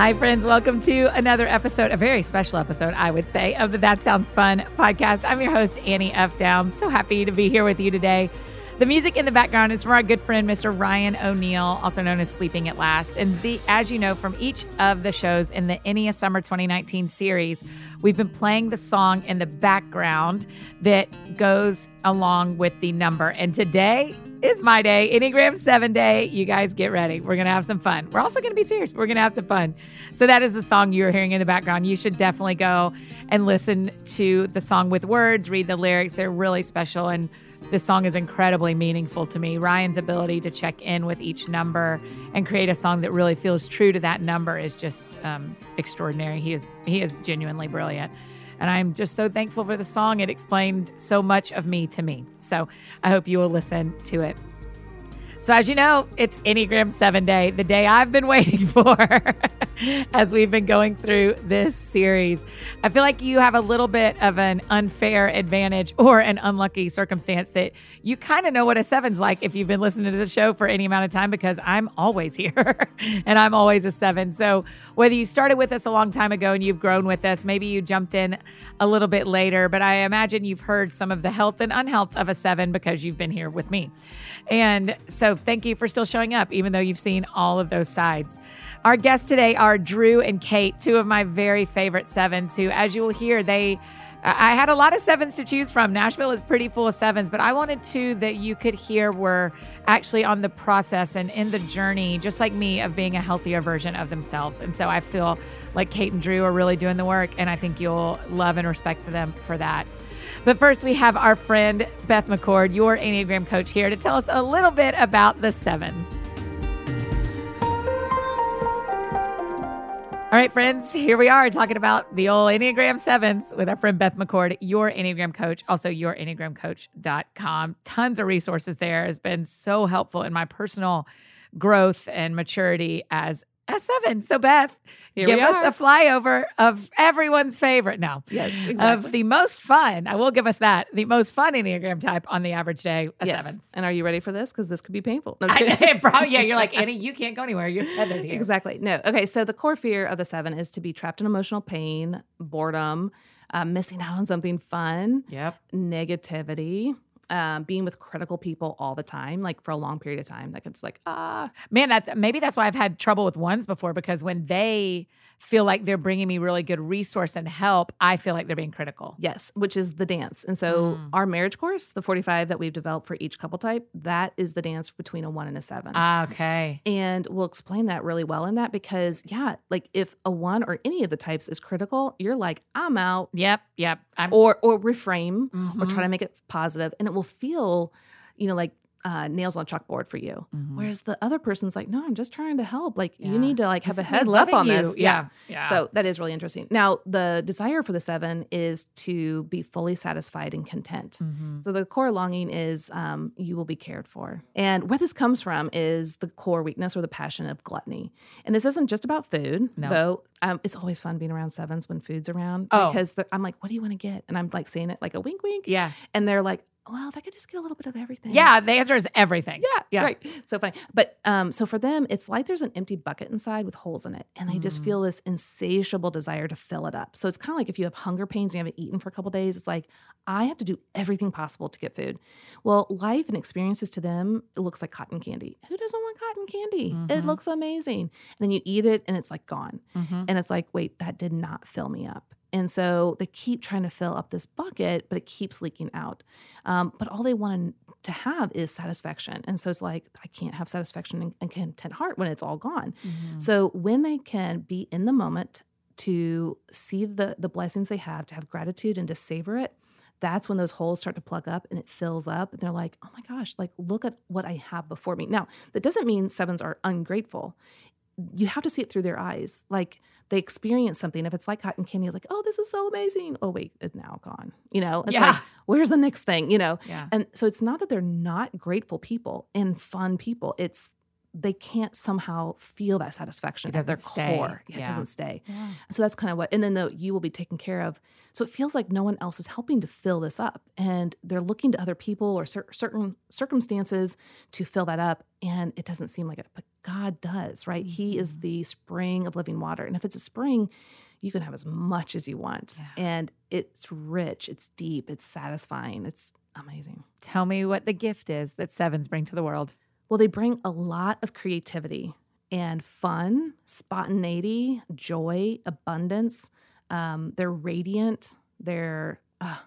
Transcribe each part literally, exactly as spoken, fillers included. Hi, friends. Welcome to another episode, a very special episode, I would say, of the That Sounds Fun podcast. I'm your host, Annie F. Down. So happy to be here with you today. The music in the background is from our good friend, Mister Ryan O'Neill, also known as Sleeping at Last. And the, as you know, from each of the shows in the Enneagram Summer twenty nineteen series, we've been playing the song in the background that goes along with the number. And today is my day, Enneagram seven day. You guys get ready. We're going to have some fun. We're also going to be serious. We're going to have some fun. So that is the song you're hearing in the background. You should definitely go and listen to the song with words, read the lyrics. They're really special, and this song is incredibly meaningful to me. Ryan's ability to check in with each number and create a song that really feels true to that number is just um, extraordinary. He is he is genuinely brilliant. And I'm just so thankful for the song. It explained so much of me to me. So I hope you will listen to it. So as you know, it's Enneagram seven Day, the day I've been waiting for as we've been going through this series. I feel like you have a little bit of an unfair advantage or an unlucky circumstance that you kind of know what a seven's like if you've been listening to the show for any amount of time, because I'm always here and I'm always a seven. So whether you started with us a long time ago and you've grown with us, maybe you jumped in a little bit later, but I imagine you've heard some of the health and unhealth of a seven because you've been here with me. And so So thank you for still showing up, even though you've seen all of those sides. Our guests today are Drew and Kate, two of my very favorite sevens who, as you will hear, they I had a lot of sevens to choose from. Nashville is pretty full of sevens, but I wanted two that you could hear were actually on the process and in the journey, just like me, of being a healthier version of themselves. And so I feel like Kate and Drew are really doing the work, and I think you'll love and respect them for that. But first, we have our friend Beth McCord, your Enneagram coach, here to tell us a little bit about the sevens. All right, friends, here we are talking about the old Enneagram sevens with our friend Beth McCord, your Enneagram coach, also your enneagram coach dot com. Tons of resources there. Has been so helpful in my personal growth and maturity as a seven. So, Beth, here give we us are. a flyover of everyone's favorite now. Yes, exactly. Of the most fun. I will give us that. The most fun Enneagram type on the average day, a yes. seven. And are you ready for this? Because this could be painful. No, I, probably, yeah, you're like, Annie, you can't go anywhere. You're tethered here. Exactly. No. Okay. So the core fear of the seven is to be trapped in emotional pain, boredom, uh, missing out on something fun, yep, negativity. Um, being with critical people all the time, like for a long period of time, that gets like, ah, man, that's maybe that's why I've had trouble with ones before, because when they feel like they're bringing me really good resource and help, I feel like they're being critical. Yes, which is the dance. And so mm. our marriage course, the forty-five that we've developed for each couple type, that is the dance between a one and a seven. Ah, okay. And we'll explain that really well in that, because yeah, like if a one or any of the types is critical, you're like, I'm out. Yep, yep. I'm- or or reframe mm-hmm. or try to make it positive, and it will feel, you know, like uh, nails on a chalkboard for you. Mm-hmm. Whereas the other person's like, no, I'm just trying to help. Like yeah. you need to like have this a heads up on you. this. Yeah. yeah. So that is really interesting. Now the desire for the seven is to be fully satisfied and content. Mm-hmm. So the core longing is um, you will be cared for. And where this comes from is the core weakness or the passion of gluttony. And this isn't just about food, no. though. Um, it's always fun being around sevens when food's around oh. because I'm like, what do you want to get? And I'm like saying it like a wink, wink. Yeah. And they're like, well, if I could just get a little bit of everything. Yeah, the answer is everything. Yeah, yeah. Right. So funny. But um, so for them, it's like there's an empty bucket inside with holes in it, and they mm. just feel this insatiable desire to fill it up. So it's kind of like if you have hunger pains and you haven't eaten for a couple of days, it's like, I have to do everything possible to get food. Well, life and experiences to them, it looks like cotton candy. Who doesn't want cotton candy? Mm-hmm. It looks amazing. And then you eat it, and it's like gone. Mm-hmm. And it's like, wait, that did not fill me up. And so they keep trying to fill up this bucket, but it keeps leaking out. Um, but all they want to have is satisfaction. And so it's like, I can't have satisfaction and, and content heart when it's all gone. Mm-hmm. So when they can be in the moment to see the, the blessings they have, to have gratitude and to savor it, that's when those holes start to plug up and it fills up. And they're like, oh my gosh, like look at what I have before me. Now, that doesn't mean sevens are ungrateful. You have to see it through their eyes. Like they experience something. If it's like cotton candy, it's like, oh, this is so amazing. Oh, wait, it's now gone. You know, it's yeah. like, where's the next thing? You know? Yeah. And so it's not that they're not grateful people and fun people. It's they can't somehow feel that satisfaction at their core. Yeah, yeah. It doesn't stay. Yeah. So that's kind of what, and then the, you will be taken care of. So it feels like no one else is helping to fill this up, and they're looking to other people or cer- certain circumstances to fill that up. And it doesn't seem like it God does, right? Mm-hmm. He is the spring of living water. And if it's a spring, you can have as much as you want. Yeah. And it's rich, it's deep, it's satisfying, it's amazing. Tell me what the gift is that sevens bring to the world. Well, they bring a lot of creativity and fun, spontaneity, joy, abundance. Um, they're radiant. They're, uh,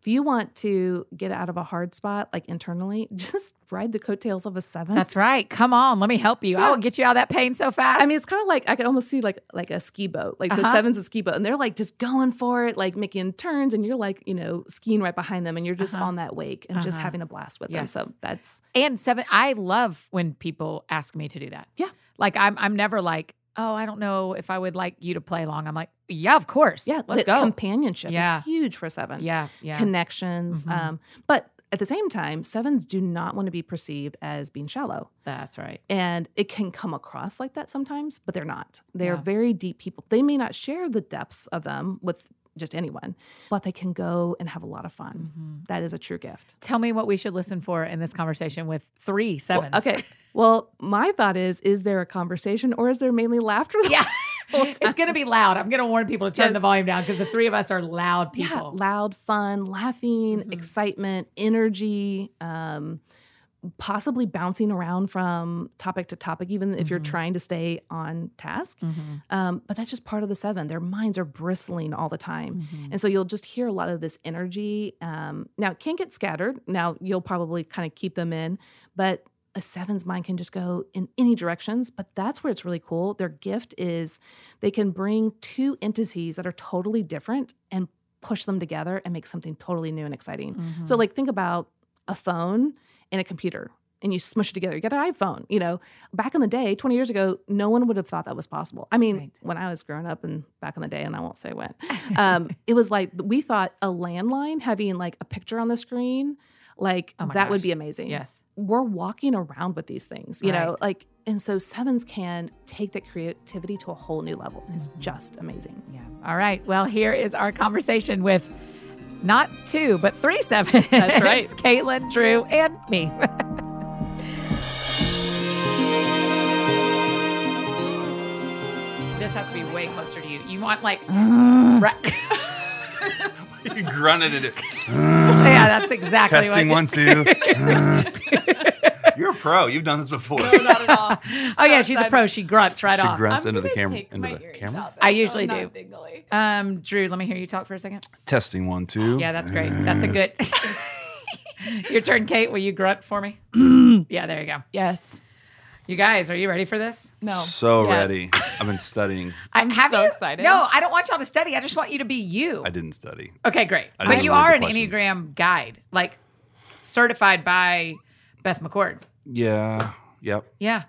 if you want to get out of a hard spot, like internally, just ride the coattails of a seven. That's right. Come on. Let me help you. Yeah. I will get you out of that pain so fast. I mean, it's kind of like, I can almost see like, like a ski boat, like uh-huh. the seven's a ski boat, and they're like just going for it, like making turns, and you're like, you know, skiing right behind them, and you're just uh-huh. on that wake and uh-huh. just having a blast with yes. them. So that's. And seven, I love when people ask me to do that. Yeah. Like I'm, I'm never like, oh, I don't know if I would like you to play along. I'm like, yeah, of course. Yeah, let's go. Companionship yeah. is huge for seven. Yeah, yeah. Connections. Mm-hmm. Um, but at the same time, sevens do not want to be perceived as being shallow. That's right. And it can come across like that sometimes, but they're not. They're yeah. very deep people. They may not share the depths of them with just anyone, but they can go and have a lot of fun. Mm-hmm. That is a true gift. Tell me what we should listen for in this conversation with three sevens. Well, okay. Well, my thought is, is there a conversation or is there mainly laughter? Yeah. It's going to be loud. I'm going to warn people to turn yes. the volume down because the three of us are loud people. Yeah, loud, fun, laughing, mm-hmm. excitement, energy, um, possibly bouncing around from topic to topic, even if mm-hmm. you're trying to stay on task. Mm-hmm. Um, but that's just part of the seven. Their minds are bristling all the time. Mm-hmm. And so you'll just hear a lot of this energy. Um, now, it can get scattered. Now, you'll probably kind of keep them in, but a seven's mind can just go in any directions, but that's where it's really cool. Their gift is they can bring two entities that are totally different and push them together and make something totally new and exciting. Mm-hmm. So like think about a phone and a computer and you smush it together. You get an iPhone, you know, back in the day, twenty years ago, no one would have thought that was possible. I mean, right. when I was growing up and back in the day, and I won't say when, um, it was like, we thought a landline having like a picture on the screen, like oh that gosh. would be amazing. Yes. We're walking around with these things, you right. know, like, and so sevens can take that creativity to a whole new level. And it's just amazing. Yeah. All right. Well, here is our conversation with not two, but three sevens. That's right. It's Caitlin, Drew, and me. This has to be way closer to you. You want like... right. You grunted at it. Yeah, that's exactly testing what testing one, two. You're a pro. You've done this before. No, not at all. So oh, yeah, she's excited. A pro. She grunts right she off. She grunts I'm into the camera. Into the camera. I usually do. Um, Drew, let me hear you talk for a second. Testing one, two. Yeah, that's great. That's a good. Your turn, Kate. Will you grunt for me? Yeah, there you go. Yes. You guys, are you ready for this? No. So yes. ready. I've been studying. I'm so you? excited. No, I don't want y'all to study. I just want you to be you. I didn't study. Okay, great. But you are an questions. Enneagram guide, like certified by Beth McCord. Yeah. Yep. Yeah.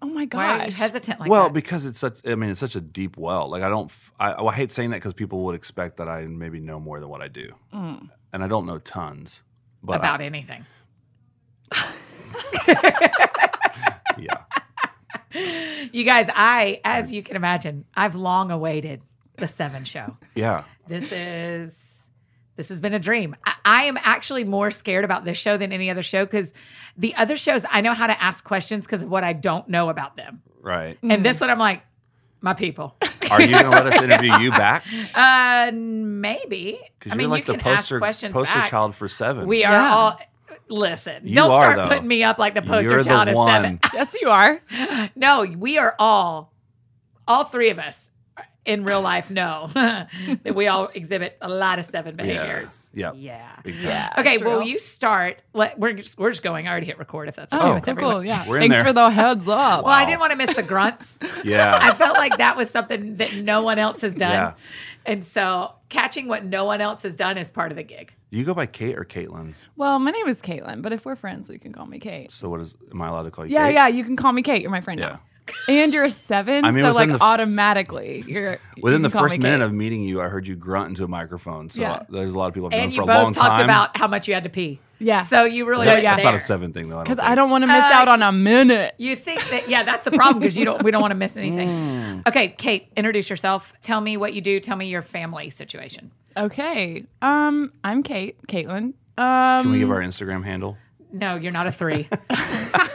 Oh my gosh. Why are you hesitant like well, that? Well, because it's such, I mean, it's such a deep well. Like I don't, I, I hate saying that because people would expect that I maybe know more than what I do. Mm. And I don't know tons. But about I, anything. Yeah. You guys, I, as you can imagine, I've long awaited the Seven Show. Yeah. This is, this has been a dream. I, I am actually more scared about this show than any other show because the other shows, I know how to ask questions because of what I don't know about them. Right. And mm-hmm. this one, I'm like, my people. Are you going to let us interview you back? Uh, maybe. Because I mean, like you the can poster, ask questions poster back. Child for seven. We are yeah. all... Listen, you don't start are, putting me up like the poster You're child the of one. Seven. Yes, you are. No, we are all, all three of us in real life know that we all exhibit a lot of seven behaviors. Yeah. Yeah. yeah. yeah okay, well, real. you start. Let, we're, just, we're just going. I already hit record if that's okay. Oh, with cool. Everyone. Yeah. We're Thanks in there. for the heads up. Wow. Well, I didn't want to miss the grunts. Yeah. I felt like that was something that no one else has done. Yeah. And so catching what no one else has done is part of the gig. Do you go by Kate or Caitlin? Well, my name is Caitlin, but if we're friends, we can call me Kate. So what is, am I allowed to call you yeah, Kate? Yeah, yeah, you can call me Kate. You're my friend yeah. now. And you're a seven, I mean, so like the, automatically. You're, within you the first minute Kate. of meeting you, I heard you grunt into a microphone. So yeah. I, there's a lot of people I've known for a long time. And you both talked about how much you had to pee. Yeah. So you really yeah, yeah. That's not a seven thing, though. Because I don't, don't want to miss uh, out on a minute. You think that, yeah, that's the problem because you don't. we don't want to miss anything. Mm. Okay, Kate, introduce yourself. Tell me what you do. Tell me your family situation. Okay. Um, I'm Kate, Caitlin. Um, Can we give our Instagram handle? No, you're not a three.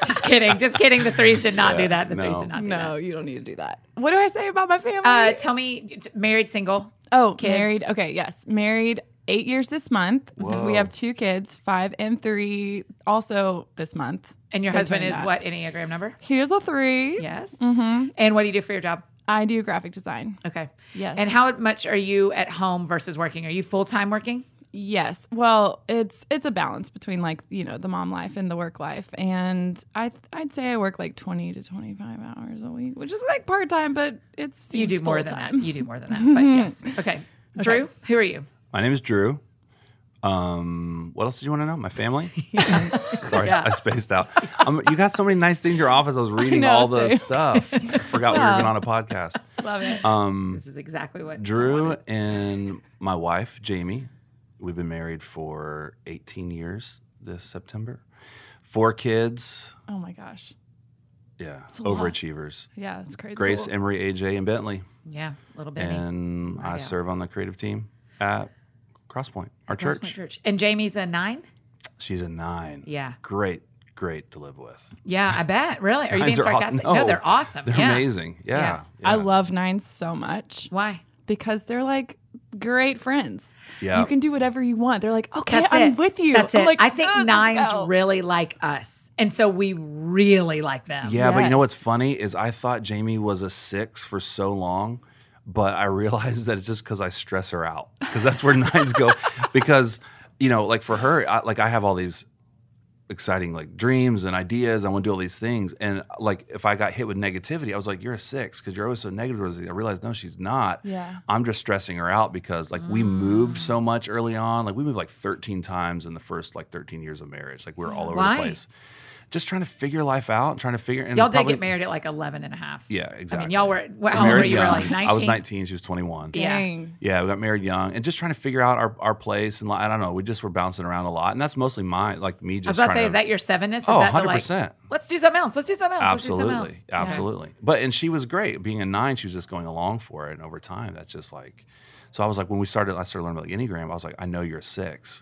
Just kidding. Just kidding. The threes did not yeah, do that. The no. threes did not do no, that. No, you don't need to do that. What do I say about my family? Uh, tell me, married, single? Oh, kids. Married. Okay, yes. Married eight years this month. Whoa. We have two kids, five and three, also this month. And your husband is that. What Enneagram number? He is a three. Yes. Mm-hmm. And what do you do for your job? I do graphic design. Okay. Yes. And how much are you at home versus working? Are you full-time working? Yes. Well, it's it's a balance between, like, you know, the mom life and the work life. And I I'd say I work like twenty to twenty-five hours a week, which is like part-time, but it's You do more than that. You do more than that. But yes. Okay. Drew, okay. Who are you? My name is Drew. Um, what else do you want to know? My family? Sorry, yeah. I spaced out. Um, you got so many nice things in your office. I was reading I know, all the stuff. I forgot no. we were even on a podcast. Love it. Um, this is exactly what Drew and my wife, Jamie. We've been married for eighteen years this September. Four kids. Oh my gosh. Yeah. Overachievers. Lot. Yeah, that's crazy. Grace, cool. Emery, A J, and Bentley. Yeah, little Benny. And I oh, yeah. serve on the creative team at Crosspoint, our Crosspoint church. church. And Jamie's a nine? She's a nine. Yeah. Great, great to live with. Yeah, I bet. Really? Are you being sarcastic? Awesome. No. no, they're awesome. They're yeah. amazing. Yeah. Yeah. yeah. I love nines so much. Why? Because they're like great friends. Yeah. You can do whatever you want. They're like, okay, That's I'm it. with you. That's I'm it. Like, I think oh, nines really like us. And so we really like them. Yeah, yes. But you know what's funny is I thought Jamie was a six for so long. But I realized that it's just because I stress her out, because that's where nines go. Because, you know, like for her, I, like I have all these exciting like dreams and ideas. I want to do all these things. And like if I got hit with negativity, I was like, you're a six because you're always so negative. I realized, no, she's not. Yeah. I'm just stressing her out because like mm. we moved so much early on. Like we moved like thirteen times in the first like thirteen years of marriage. Like we were all over Why? the place. Just trying to figure life out and trying to figure... And y'all probably, did get married at like eleven and a half. Yeah, exactly. I mean, y'all were... How old were you? Young. Really? nineteen? I was nineteen. She was twenty-one. Dang. Yeah, we got married young. And just trying to figure out our, our place. And I don't know. We just were bouncing around a lot. And that's mostly my... Like me just I was about to say, to, is that your sevenness? Is oh, that one hundred percent. The, like, let's do something else. Let's do something else. Absolutely. Let's do something else. Absolutely. Yeah. But, and she was great. Being a nine, she was just going along for it. And over time, that's just like... So I was like, when we started... I started learning about the Enneagram. I was like, I know you're a six.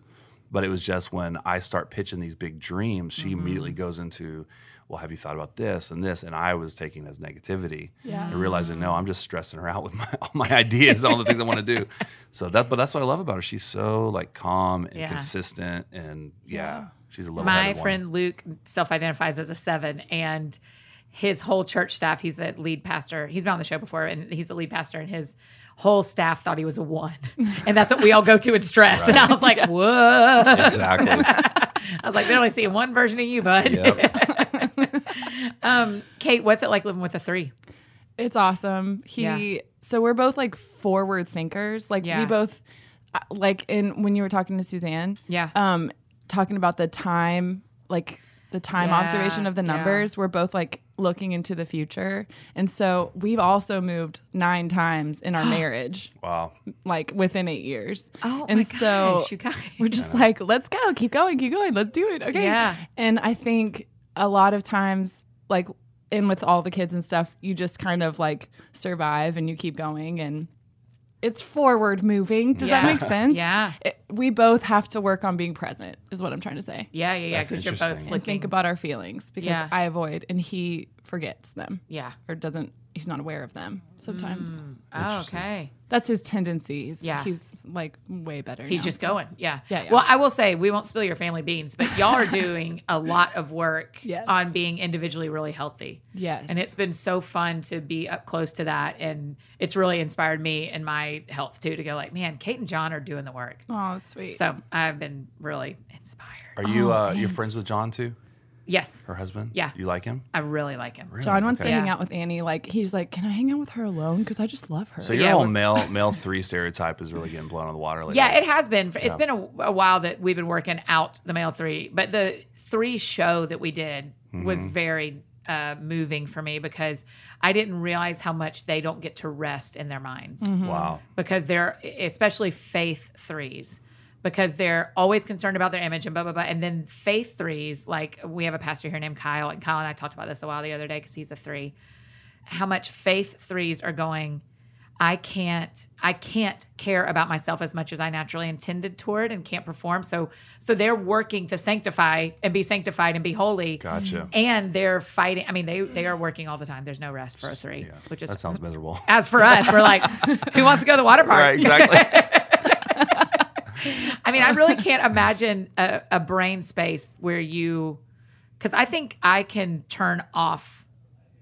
But it was just when I start pitching these big dreams, she mm-hmm. immediately goes into, well, have you thought about this and this? And I was taking it as negativity yeah. and realizing, no, I'm just stressing her out with my, all my ideas and all the things I want to do. So that, but that's what I love about her. She's so like calm and yeah. consistent and yeah, she's a level-headed. My friend one. Luke self-identifies as a seven, and his whole church staff, he's the lead pastor. He's been on the show before, and he's the lead pastor, and his whole staff thought he was a one. And that's what we all go to in stress. Right. And I was like, yeah. whoa. Exactly. I was like, they're only seeing one version of you, bud. Yep. um, Kate, what's it like living with a three? It's awesome. He yeah. So we're both like forward thinkers. Like yeah. we both, like in when you were talking to Suzanne, yeah. um, talking about the time, like the time yeah. observation of the numbers, yeah. we're both like, looking into the future. And so we've also moved nine times in our marriage. Wow. Like within eight years. Oh, and my so gosh, you guys. We're just yeah. like, let's go, keep going, keep going, let's do it. Okay. Yeah. And I think a lot of times, like, and with all the kids and stuff, you just kind of like survive and you keep going and it's forward moving. Does yeah. that make sense? Yeah. It, we both have to work on being present is what I'm trying to say. Yeah, yeah, yeah. Because you're both looking. And think about our feelings because yeah. I avoid and he forgets them. Yeah. Or doesn't, he's not aware of them sometimes. Mm. Oh, okay. That's his tendencies. Yeah. He's like way better He's now, just so. going. Yeah. yeah. Yeah. Well, I will say we won't spill your family beans, but y'all are doing a lot of work yes. on being individually really healthy. Yes. And it's been so fun to be up close to that. And it's really inspired me and my health too, to go like, man, Kate and John are doing the work. Oh, sweet. So I've been really inspired. Are you, oh, uh, you're friends with John too? Yes. Her husband? Yeah. You like him? I really like him. Really? John wants okay. to hang out with Annie. Like, he's like, can I hang out with her alone? Because I just love her. So your yeah, whole male male three stereotype is really getting blown on the water lately. Yeah, it has been. It's yeah. been a, a while that we've been working out the male three. But the three show that we did mm-hmm. was very uh, moving for me because I didn't realize how much they don't get to rest in their minds. Mm-hmm. Wow. Because they're, especially faith threes. Because they're always concerned about their image and blah, blah, blah. And then faith threes, like we have a pastor here named Kyle, and Kyle and I talked about this a while the other day because he's a three. How much faith threes are going, I can't, I can't care about myself as much as I naturally intended toward and can't perform. So, so they're working to sanctify and be sanctified and be holy. Gotcha. And they're fighting. I mean, they, they are working all the time. There's no rest for a three, yeah, which is, that sounds miserable. As for us, we're like, who wants to go to the water park? Right, exactly. I mean, I really can't imagine a, a brain space where you, cause I think I can turn off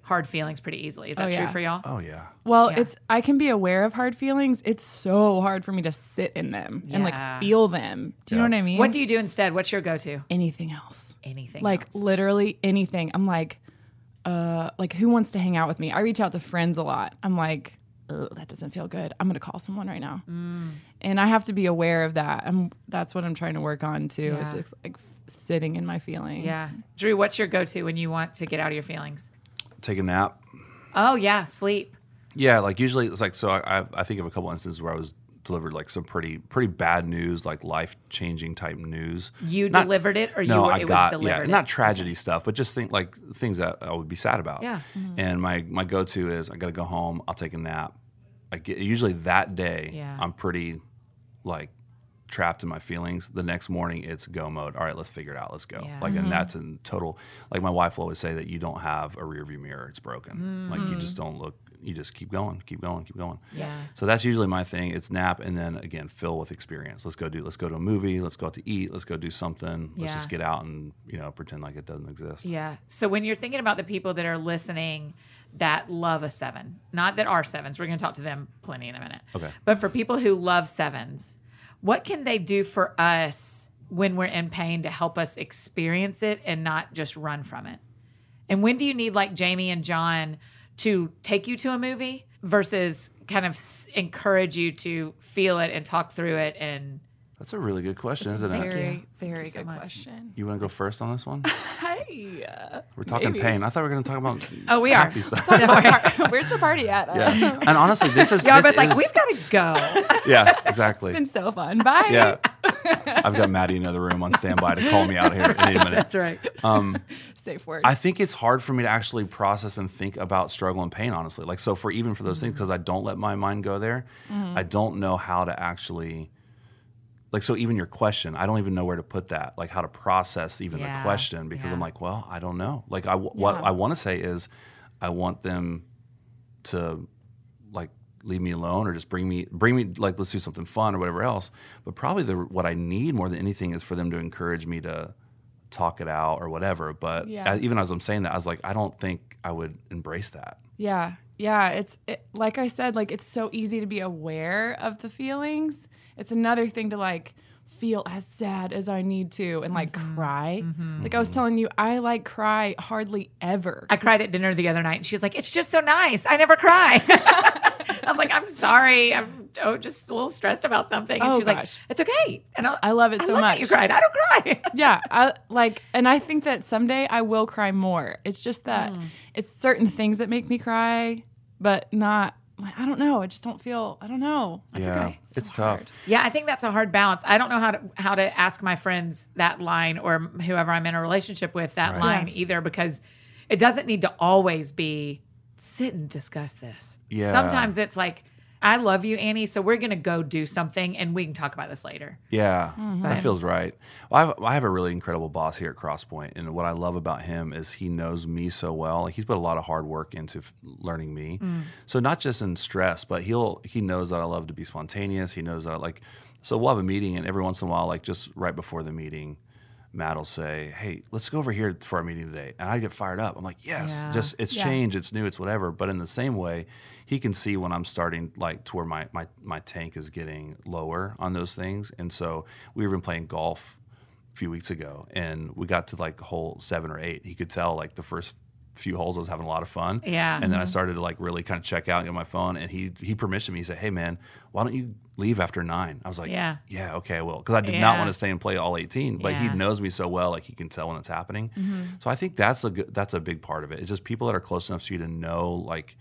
hard feelings pretty easily. Is that oh, yeah. true for y'all? Oh, yeah. Well, yeah. it's I can be aware of hard feelings. It's so hard for me to sit in them yeah. and like feel them. Do you yeah. know what I mean? What do you do instead? What's your go-to? Anything else. Anything like, else. Like literally anything. I'm like, uh, like who wants to hang out with me? I reach out to friends a lot. I'm like, oh, that doesn't feel good. I'm going to call someone right now. Mm. And I have to be aware of that. I'm, that's what I'm trying to work on too. Yeah. It's just like sitting in my feelings. Yeah. Drew, what's your go-to when you want to get out of your feelings? Take a nap. Oh yeah, sleep. Yeah, like usually it's like so. I I think of a couple instances where I was delivered like some pretty pretty bad news, like life changing type news. You not, delivered it, or no, you were, I it got was delivered yeah, it. Not tragedy stuff, but just think like things that I would be sad about. Yeah. Mm-hmm. And my my go to is I gotta go home. I'll take a nap. I get, usually that day yeah. I'm pretty like trapped in my feelings. The next morning it's go mode. All right, let's figure it out. Let's go. Yeah. Like, mm-hmm. and that's in total, like my wife will always say that you don't have a rear view mirror. It's broken. Mm-hmm. Like you just don't look, you just keep going, keep going, keep going. Yeah. So that's usually my thing. It's nap. And then again, fill with experience. Let's go do, let's go to a movie. Let's go out to eat. Let's go do something. Let's yeah. just get out and, you know, pretend like it doesn't exist. Yeah. So when you're thinking about the people that are listening that love a seven, not that are sevens, we're going to talk to them plenty in a minute. Okay. But for people who love sevens, what can they do for us when we're in pain to help us experience it and not just run from it? And when do you need like Jamie and John to take you to a movie versus kind of s- encourage you to feel it and talk through it? And that's a really good question, isn't it? Very, very good question. You want to go first on this one? Hey, uh, we're talking maybe. Pain. I thought we were going to talk about. Oh, we are. Where's the party at? Yeah. And honestly, this is. Y'all are both like, we've got to go. Yeah, exactly. It's been so fun. Bye. Yeah. I've got Maddie in another room on standby to call me out here any minute. That's right. Um, Safe word. I think it's hard for me to actually process and think about struggle and pain, honestly. Like, so for even for those mm-hmm. things, because I don't let my mind go there, mm-hmm. I don't know how to actually. Like, so even your question, I don't even know where to put that, like how to process even yeah. the question, because yeah. I'm like, well, I don't know. Like, I w- yeah. what I want to say is I want them to, like, leave me alone or just bring me, bring me, like, let's do something fun or whatever else. But probably the what I need more than anything is for them to encourage me to talk it out or whatever. But yeah. I, even as I'm saying that, I was like, I don't think I would embrace that. Yeah. Yeah. It's it, like I said, like, it's so easy to be aware of the feelings. It's another thing to like feel as sad as I need to and like mm-hmm. cry. Mm-hmm. Like I was telling you, I like cry hardly ever. I cried at dinner the other night and she was like, it's just so nice. I never cry. I was like, I'm sorry. I'm oh, just a little stressed about something. And oh, she's gosh. Like, it's okay. And I'll, I love it I so love much. That you cried. I don't cry. Yeah. I like, and I think that someday I will cry more. It's just that mm. it's certain things that make me cry, but not. I don't know. I just don't feel, I don't know. That's yeah, okay. It's, so it's tough. Yeah, I think that's a hard balance. I don't know how to how to ask my friends that line or whoever I'm in a relationship with that right. line yeah. either, because it doesn't need to always be sit and discuss this. Yeah. Sometimes it's like, I love you, Annie, so we're going to go do something and we can talk about this later. Yeah, mm-hmm. that feels right. Well, I have, I have a really incredible boss here at Crosspoint, and what I love about him is he knows me so well. He's put a lot of hard work into f- learning me. Mm. So not just in stress, but he'll he knows that I love to be spontaneous. He knows that I like, so we'll have a meeting, and every once in a while, like just right before the meeting, Matt will say, hey, let's go over here for our meeting today. And I get fired up. I'm like, yes, yeah. just it's yeah. change, it's new, it's whatever. But in the same way, he can see when I'm starting like to where my, my, my tank is getting lower on those things. And so we were playing golf a few weeks ago and we got to like hole seven or eight. He could tell like the first few holes I was having a lot of fun. Yeah. And then mm-hmm. I started to like really kind of check out and get my phone, and he he permissioned me. He said, hey man, why don't you leave after nine? I was like, yeah, yeah okay, well, because I did yeah. not want to stay and play all eighteen, but yeah. he knows me so well, like he can tell when it's happening. Mm-hmm. So I think that's a good, that's a big part of it. It's just people that are close enough to you to know like,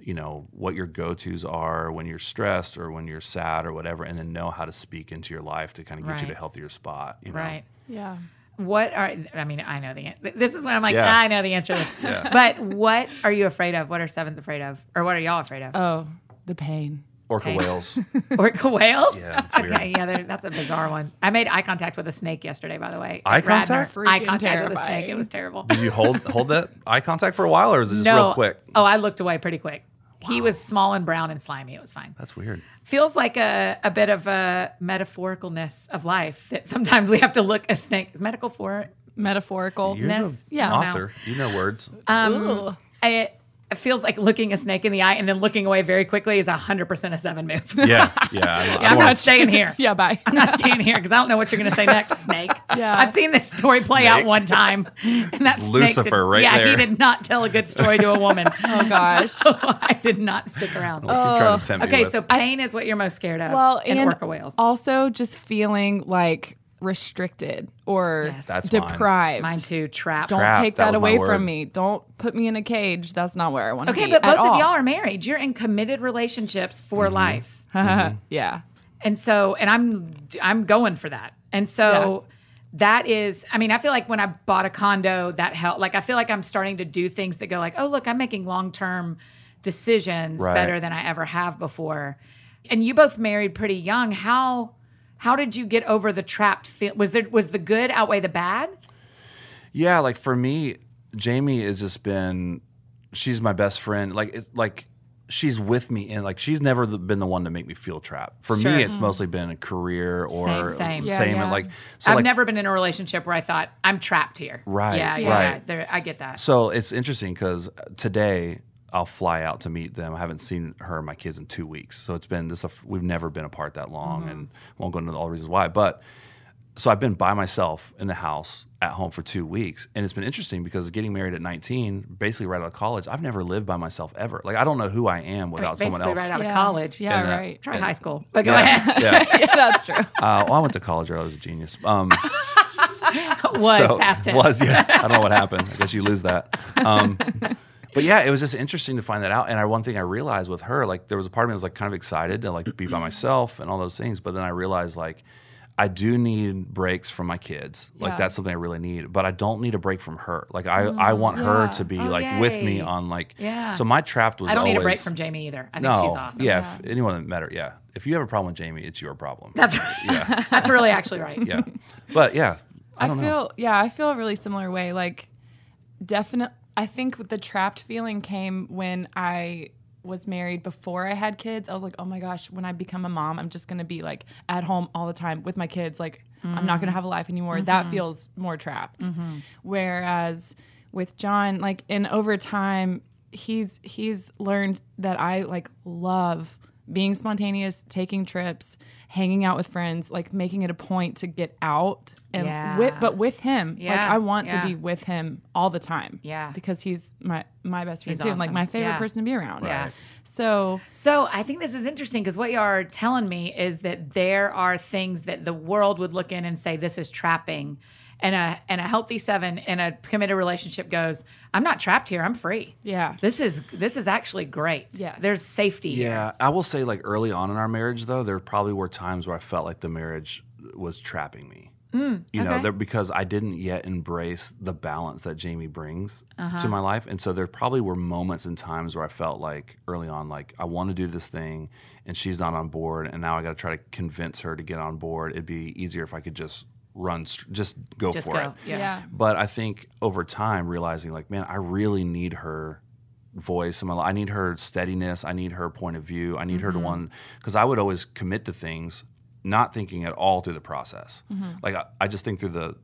you know, what your go-tos are when you're stressed or when you're sad or whatever, and then know how to speak into your life to kind of get right. you to a healthier spot. You know? Right. Yeah. What are, I mean, I know the answer. This is when I'm like, yeah. ah, I know the answer to this. Yeah. But what are you afraid of? What are sevens afraid of? Or what are y'all afraid of? Oh, The pain. Orca pain. Whales. Orca whales? Yeah, that's weird. Okay, yeah, that's a bizarre one. I made eye contact with a snake yesterday, by the way. Eye Radner. Contact? Freaking eye contact terrifying. With a snake. It was terrible. Did you hold hold that eye contact for a while, or is it just no. real quick? Oh, I looked away pretty quick. Wow. He was small and brown and slimy. It was fine. That's weird. Feels like a, a bit of a metaphoricalness of life that sometimes we have to look a snake. Is medical for metaphoricalness? You're an yeah, author. No. You know words. Um, I, it feels like looking a snake in the eye and then looking away very quickly is one hundred percent a seven move. Yeah. Yeah. I, yeah I I'm not staying here. Yeah, bye. I'm not staying here because I don't know what you're going to say next, snake. Yeah. I've seen this story play snake. out one time. And that's Lucifer did, right yeah, there. Yeah, he did not tell a good story to a woman. Oh, gosh. So I did not stick around. Oh. To okay, so pain is what you're most scared of. Well, and, and orca whales. Also just feeling like restricted or yes. That's deprived. Mine. mine too. Trapped. Don't Trapped. take that, that away from me. Don't put me in a cage. That's not where I want to okay, be. Okay, but both of all. y'all are married. You're in committed relationships for mm-hmm. life. Mm-hmm. Yeah. And so, and I'm I'm going for that. And so yeah. that is. I mean, I feel like when I bought a condo, that helped. Like I feel like I'm starting to do things that go like, oh look, I'm making long term decisions right. better than I ever have before. And you both married pretty young. How? How did you get over the trapped feel? Was there was the good outweigh the bad? Yeah, like for me, Jamie has just been, she's my best friend. Like it, like she's with me, and like she's never been the one to make me feel trapped. For sure. me, it's mm-hmm. mostly been a career or same, same, yeah, same yeah. And like so I've like, never been in a relationship where I thought I'm trapped here. Right, yeah, yeah, right. yeah there, I get that. So it's interesting because today I'll fly out to meet them. I haven't seen her and my kids in two weeks. So it's been this, we've never been apart that long mm-hmm. and won't go into all the reasons why. But so I've been by myself in the house at home for two weeks. And it's been interesting because getting married at nineteen, basically right out of college, I've never lived by myself ever. Like, I don't know who I am without I mean, someone else. Right out yeah. of college. Yeah, and right. That, Try and, high school, but go yeah, ahead. Yeah. yeah, that's true. Uh, well, I went to college early. I was a genius. Um, was so, past tense. Was, yeah. I don't know what happened. I guess you lose that. Um, But yeah, it was just interesting to find that out. And I, one thing I realized with her, like there was a part of me that was like kind of excited to like be by myself and all those things. But then I realized like I do need breaks from my kids. Like yeah. that's something I really need. But I don't need a break from her. Like I, mm, I want yeah. her to be oh, like yay. with me on like. Yeah. So my trapped was. I don't always, need a break from Jamie either. I think no, she's awesome. Yeah, yeah. If anyone that met her, yeah. If you have a problem with Jamie, it's your problem. That's right. Yeah. That's really actually right. Yeah. But yeah, I, I don't feel know. yeah I feel a really similar way. Like definitely. I think the trapped feeling came when I was married before I had kids. I was like, oh my gosh, when I become a mom, I'm just going to be like at home all the time with my kids. Like mm-hmm. I'm not going to have a life anymore. Mm-hmm. That feels more trapped. Mm-hmm. Whereas with John, like and over time, he's he's learned that I like love being spontaneous, taking trips, hanging out with friends, like making it a point to get out and yeah. with, but with him, yeah. like I want yeah. to be with him all the time. Yeah, because he's my my best friend he's too, awesome. like my favorite yeah. person to be around. Right. Yeah. So, so I think this is interesting because what you are telling me is that there are things that the world would look in and say this is trapping, and a and a healthy seven in a committed relationship goes, I'm not trapped here. I'm free. Yeah. This is this is actually great. Yeah. There's safety. Yeah. Here. I will say like early on in our marriage though, there probably were times where I felt like the marriage was trapping me. Mm, you okay. know, there, because I didn't yet embrace the balance that Jamie brings uh-huh. to my life. And so there probably were moments and times where I felt like early on, like I want to do this thing and she's not on board. And now I got to try to convince her to get on board. It'd be easier if I could just run, just go just for go. it. Yeah. yeah. But I think over time realizing like, man, I really need her voice in my life. I need her steadiness. I need her point of view. I need mm-hmm. her to one, because I would always commit to things, not thinking at all through the process. Mm-hmm. Like I, I just think through the,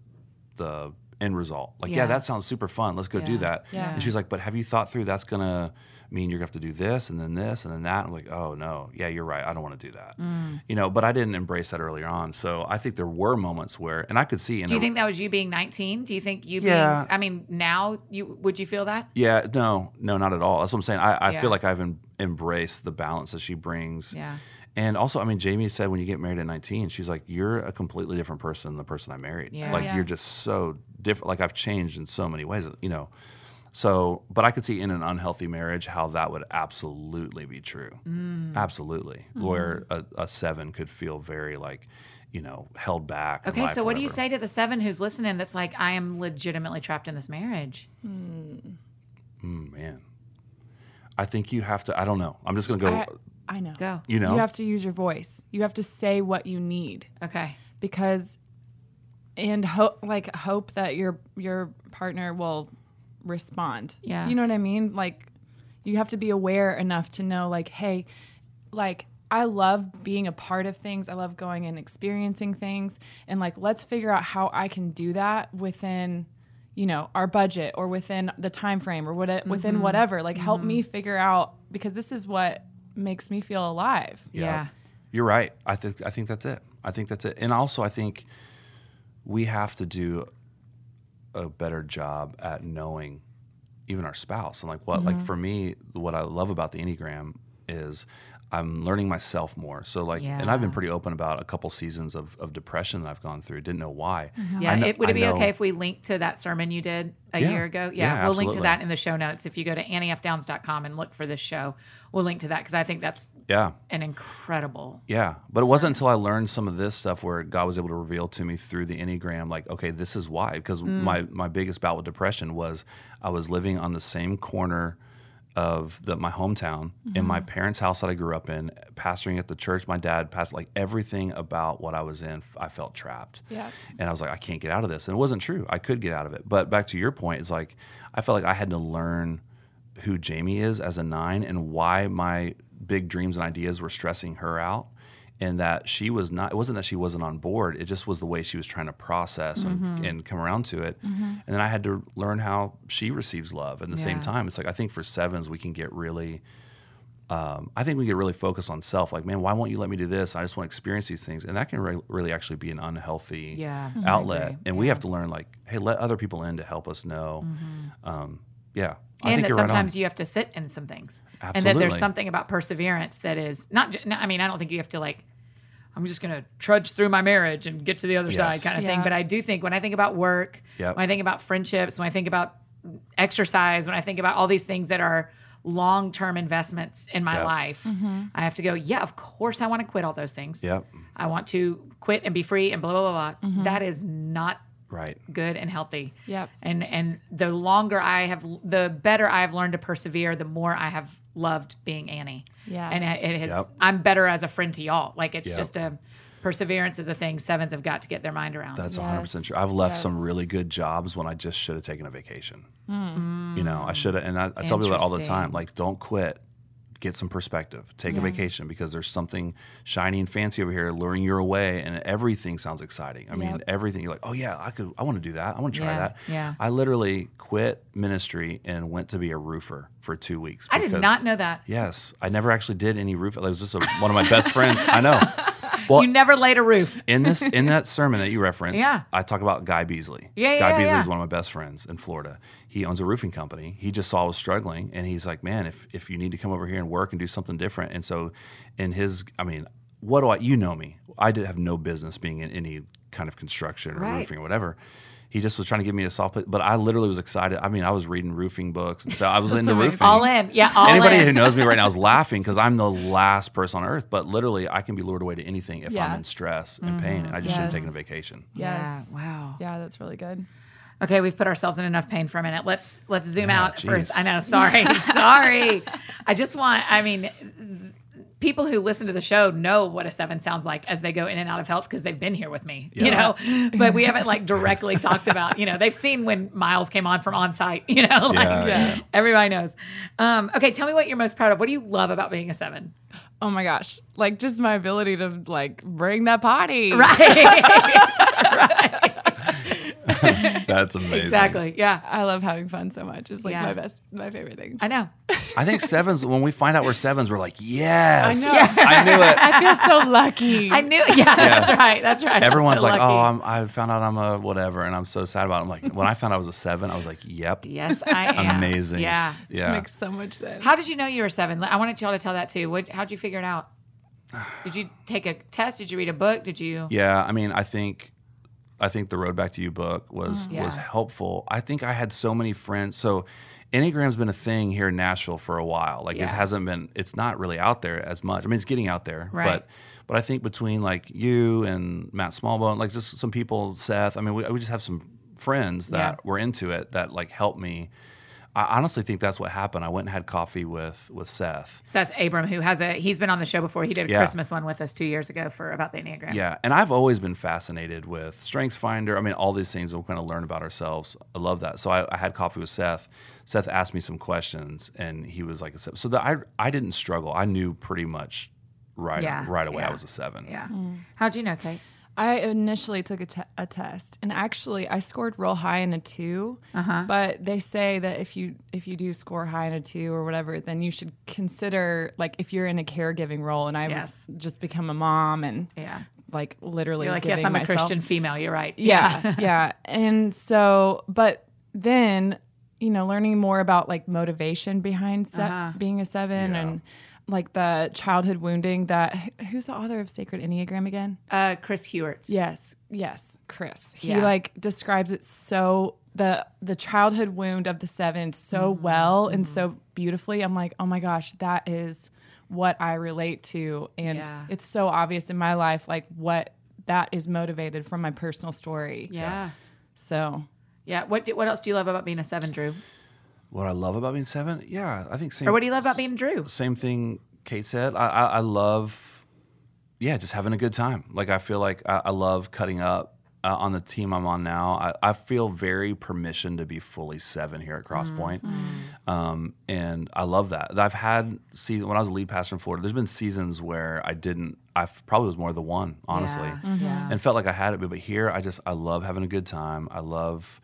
the end result. Like, yeah, yeah that sounds super fun. Let's go yeah. do that. Yeah. And she's like, but have you thought through that's going to mean you're going to have to do this and then this and then that? I'm like, oh no, yeah, you're right. I don't want to do that. Mm. You know, but I didn't embrace that earlier on. So I think there were moments where, and I could see. In do you the, think that was you being nineteen? Do you think you yeah. being, I mean, now you would you feel that? Yeah, no, no, not at all. That's what I'm saying. I, I yeah. feel like I've em- embraced the balance that she brings. Yeah. And also, I mean, Jamie said when you get married at nineteen, she's like, you're a completely different person than the person I married. Yeah, like, yeah. you're just so different. Like, I've changed in so many ways, you know. So, but I could see in an unhealthy marriage how that would absolutely be true. Mm. Absolutely. Mm-hmm. Where a, a seven could feel very, like, you know, held back. Okay, so what forever. do you say to the seven who's listening that's like, I am legitimately trapped in this marriage? Mm. Mm, man. I think you have to, I don't know. I'm just going to go... I, I know. Go. You know? You have to use your voice. You have to say what you need. Okay. Because, and hope, like, hope that your your partner will respond. Yeah. You know what I mean? Like, you have to be aware enough to know, like, hey, like, I love being a part of things. I love going and experiencing things. And, like, let's figure out how I can do that within, you know, our budget or within the time frame or what, mm-hmm. within whatever. Like, mm-hmm. help me figure out, because this is what makes me feel alive. Yeah. yeah. You're right. I think I think that's it. I think that's it. And also, I think we have to do a better job at knowing even our spouse. And, like, what, mm-hmm. like, for me, what I love about the Enneagram is I'm learning myself more. So, like, yeah. and I've been pretty open about a couple seasons of, of depression that I've gone through. Didn't know why. Mm-hmm. Yeah. Know, it, would it I be know, okay if we linked to that sermon you did a yeah, year ago? Yeah. yeah we'll absolutely. link to that in the show notes. If you go to annie f downs dot com and look for this show, we'll link to that. Cause I think that's yeah. an incredible. Yeah. But it sermon. wasn't until I learned some of this stuff where God was able to reveal to me through the Enneagram, like, okay, this is why, because mm. my, my biggest battle with depression was I was living on the same corner of the, my hometown, mm-hmm. in my parents' house that I grew up in, pastoring at the church my dad passed, like, everything about what I was in, I felt trapped. Yeah. And I was like, I can't get out of this. And it wasn't true. I could get out of it. But back to your point, it's like, I felt like I had to learn who Jamie is as a nine and why my big dreams and ideas were stressing her out. And that she was not, it wasn't that she wasn't on board. It just was the way she was trying to process mm-hmm. and, and come around to it. Mm-hmm. And then I had to learn how she receives love. And at the yeah. same time, it's like, I think for sevens, we can get really, um, I think we can really focus on self. Like, man, why won't you let me do this? I just want to experience these things. And that can re- really actually be an unhealthy yeah. outlet. And yeah. we have to learn, like, hey, let other people in to help us know. Mm-hmm. Um, yeah. And I think that you're sometimes right on. You have to sit in some things. Absolutely. And that there's something about perseverance that is not, j- I mean, I don't think you have to, like, I'm just going to trudge through my marriage and get to the other yes. side kind of yeah. thing. But I do think when I think about work, yep. when I think about friendships, when I think about exercise, when I think about all these things that are long-term investments in my yep. life, mm-hmm. I have to go, yeah, of course I want to quit all those things. Yep. I want to quit and be free and blah, blah, blah, blah. Mm-hmm. That is not right. good and healthy. Yep. And and the longer I have, the better I've learned to persevere, the more I have loved being Annie. Yeah. And it has, yep. I'm better as a friend to y'all. Like, it's yep. just a, perseverance is a thing sevens have got to get their mind around. That's yes. one hundred percent true. I've left yes. some really good jobs when I just should have taken a vacation. Mm. You know, I should have, and I, I tell people that all the time, like, don't quit. Get some perspective, take yes. a vacation, because there's something shiny and fancy over here luring you away, and everything sounds exciting. I yep. mean, everything, you're like, oh yeah, I could, I want to do that. I want to try yeah. that. Yeah. I literally quit ministry and went to be a roofer for two weeks. Because, I did not know that. Yes. I never actually did any roofing. It was just a, one of my best friends. I know. Well, you never laid a roof. in this, in that sermon that you referenced, yeah. I talk about Guy Beasley. Yeah, yeah, Guy yeah, Beasley yeah. is one of my best friends in Florida. He owns a roofing company. He just saw I was struggling, and he's like, man, if, if you need to come over here and work and do something different. And so in his, I mean, what do I, you know me. I did have no business being in any kind of construction or right. roofing or whatever. He just was trying to give me a soft, but I literally was excited. I mean, I was reading roofing books, and so I was into roofing. All in, yeah, all Anybody in. Anybody who knows me right now is laughing because I'm the last person on earth, but literally I can be lured away to anything if yeah. I'm in stress and mm-hmm. pain, and I just yes. should have taken a vacation. Yes. Yeah, wow. Yeah, that's really good. Okay, we've put ourselves in enough pain for a minute. Let's let's zoom yeah, out geez. first. I know, sorry, sorry. I just want, I mean, people who listen to the show know what a seven sounds like as they go in and out of health because they've been here with me, yeah. you know, but we haven't like directly talked about, you know, they've seen when Miles came on from on site, you know, like yeah, yeah. everybody knows. Um, okay. Tell me what you're most proud of. What do you love about being a seven? Oh my gosh. Like just my ability to like bring that potty. Right. right. That's amazing. Exactly. Yeah. I love having fun so much. It's like yeah. my best, my favorite thing. I know. I think sevens, when we find out we're sevens, we're like, yes. I know. Yes. I knew it. I feel so lucky. I knew it. Yeah, yeah. That's right. That's right. Everyone's so like, lucky. oh, I'm, I found out I'm a whatever, and I'm so sad about it. I'm like, when I found out I was a seven, I was like, yep. Yes, I am. Amazing. Yeah. yeah. This makes so much sense. How did you know you were a seven? I wanted y'all to tell that too. What, how'd you figure it out? Did you take a test? Did you read a book? Did you? Yeah. I mean, I think... I think the Road Back to You book was yeah. was helpful. I think I had so many friends. So Enneagram's been a thing here in Nashville for a while. Like yeah. it hasn't been, it's not really out there as much. I mean, it's getting out there. Right. But but I think between like you and Matt Smallbone, like just some people, Seth, I mean, we, we just have some friends that yeah. were into it that like helped me. I honestly think that's what happened. I went and had coffee with with Seth. Seth Abram, who has a, he's been on the show before. He did a yeah. Christmas one with us two years ago for about the Enneagram. Yeah, and I've always been fascinated with StrengthsFinder. I mean, all these things we're going to learn about ourselves. I love that. So I, I had coffee with Seth. Seth asked me some questions, and he was like, so the, I, I didn't struggle. I knew pretty much right, yeah. right away yeah. I was a seven. Yeah. Mm. How'd you know, Kate? I initially took a, te- a test, and actually I scored real high in a two, uh-huh. but they say that if you if you do score high in a two or whatever, then you should consider, like, if you're in a caregiving role, and I yes. was just become a mom and yeah. like literally you're like, yes, I'm myself. a Christian female, you're right. Yeah, yeah. yeah. And so, but then, you know, learning more about, like, motivation behind se- uh-huh. being a seven yeah. and like the childhood wounding that, who's the author of Sacred Enneagram again? Uh, Chris Hewitt. Yes, yes, Chris. He yeah. like describes it so, the the childhood wound of the seven so mm-hmm. well and mm-hmm. so beautifully. I'm like, oh my gosh, that is what I relate to. And yeah. it's so obvious in my life, like what that is motivated from my personal story. Yeah. yeah. So. Yeah. What do, what else do you love about being a seven, Drew? What I love about being seven? Yeah, I think same. Or what do you love about being Drew? Same thing Kate said. I, I, I love, yeah, just having a good time. Like, I feel like I, I love cutting up uh, on the team I'm on now. I, I feel very permission to be fully seven here at Crosspoint. Mm-hmm. Um, and I love that. I've had seasons, when I was a lead pastor in Florida, there's been seasons where I didn't, I probably was more the one, honestly. Yeah. Mm-hmm. Yeah. And felt like I had it, but here I just, I love having a good time. I love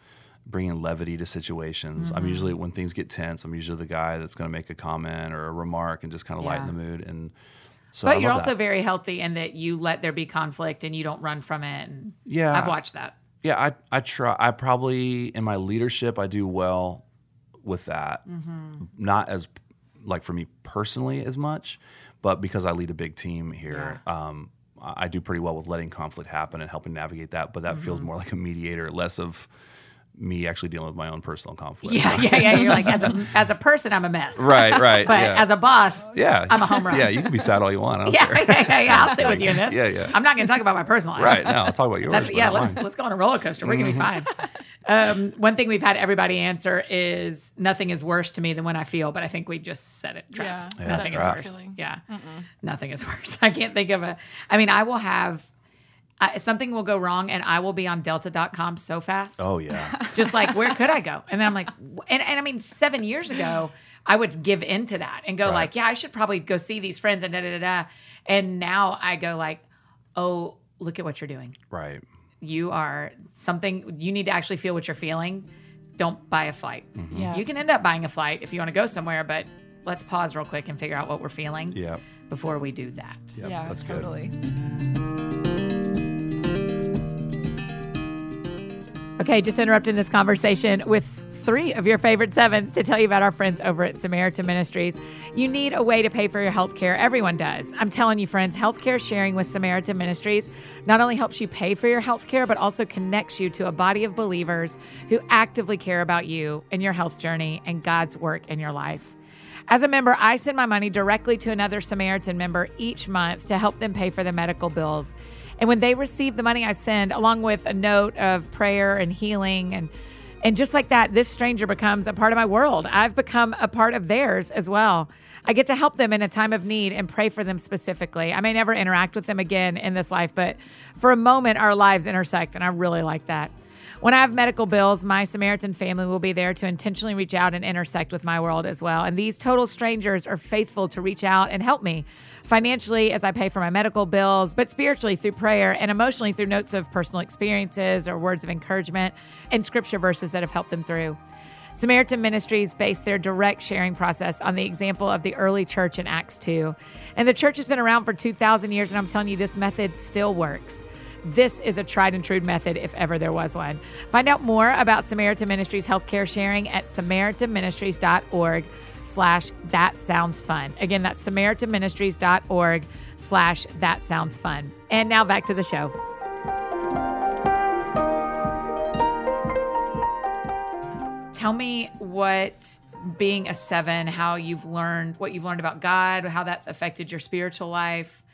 bringing levity to situations. Mm-hmm. I'm usually, when things get tense, I'm usually the guy that's going to make a comment or a remark and just kind of yeah. lighten the mood. And so, but I you're also that. very healthy in that you let there be conflict and you don't run from it. And yeah, I've watched that. Yeah, I I try. I probably in my leadership I do well with that. Mm-hmm. Not as like for me personally as much, but because I lead a big team here. Yeah. Um, I do pretty well with letting conflict happen and helping navigate that. But that mm-hmm. feels more like a mediator, less of me actually dealing with my own personal conflict. Yeah, yeah, yeah. You're like, as a as a person, I'm a mess. Right, right. But yeah. as a boss, yeah. I'm a home run. Yeah, you can be sad all you want. I don't yeah, care. yeah, yeah, yeah. I'll sit with you in this. Yeah, yeah. I'm not going to talk about my personal life. Right, no, I'll talk about yours. That's, yeah, let's, let's go on a roller coaster. We're going to be fine. Um, one thing we've had everybody answer is, nothing is worse to me than when I feel, but I think we just said it. Trapped. Yeah, yeah, nothing is worse. Feeling. Yeah, Mm-mm. nothing is worse. I can't think of a, I mean, I will have, I, something will go wrong and I will be on delta dot com so fast. Oh, yeah. Just like, where could I go? And then I'm like, and, and I mean, seven years ago, I would give into that and go right. like, yeah, I should probably go see these friends and da, da, da, da. And now I go like, oh, look at what you're doing. Right. You are something, you need to actually feel what you're feeling. Don't buy a flight. Mm-hmm. Yeah. You can end up buying a flight if you want to go somewhere, but let's pause real quick and figure out what we're feeling yeah. before we do that. Yep, yeah, that's totally. Good. Okay, just interrupting this conversation with three of your favorite sevens to tell you about our friends over at Samaritan Ministries. You need a way to pay for your healthcare. Everyone does. I'm telling you, friends, healthcare sharing with Samaritan Ministries not only helps you pay for your healthcare, but also connects you to a body of believers who actively care about you and your health journey and God's work in your life. As a member, I send my money directly to another Samaritan member each month to help them pay for their medical bills. And when they receive the money I send, along with a note of prayer and healing, and and just like that, this stranger becomes a part of my world. I've become a part of theirs as well. I get to help them in a time of need and pray for them specifically. I may never interact with them again in this life, but for a moment, our lives intersect, and I really like that. When I have medical bills, my Samaritan family will be there to intentionally reach out and intersect with my world as well. And these total strangers are faithful to reach out and help me financially as I pay for my medical bills, but spiritually through prayer and emotionally through notes of personal experiences or words of encouragement and scripture verses that have helped them through. Samaritan Ministries based their direct sharing process on the example of the early church in Acts two. And the church has been around for two thousand years, and I'm telling you, this method still works. This is a tried and true method if ever there was one. Find out more about Samaritan Ministries healthcare sharing at samaritan ministries dot org slash that sounds fun. Again, that's samaritan ministries dot org slash that sounds fun. And now back to the show. Tell me what being a seven, how you've learned, what you've learned about God, how that's affected your spiritual life,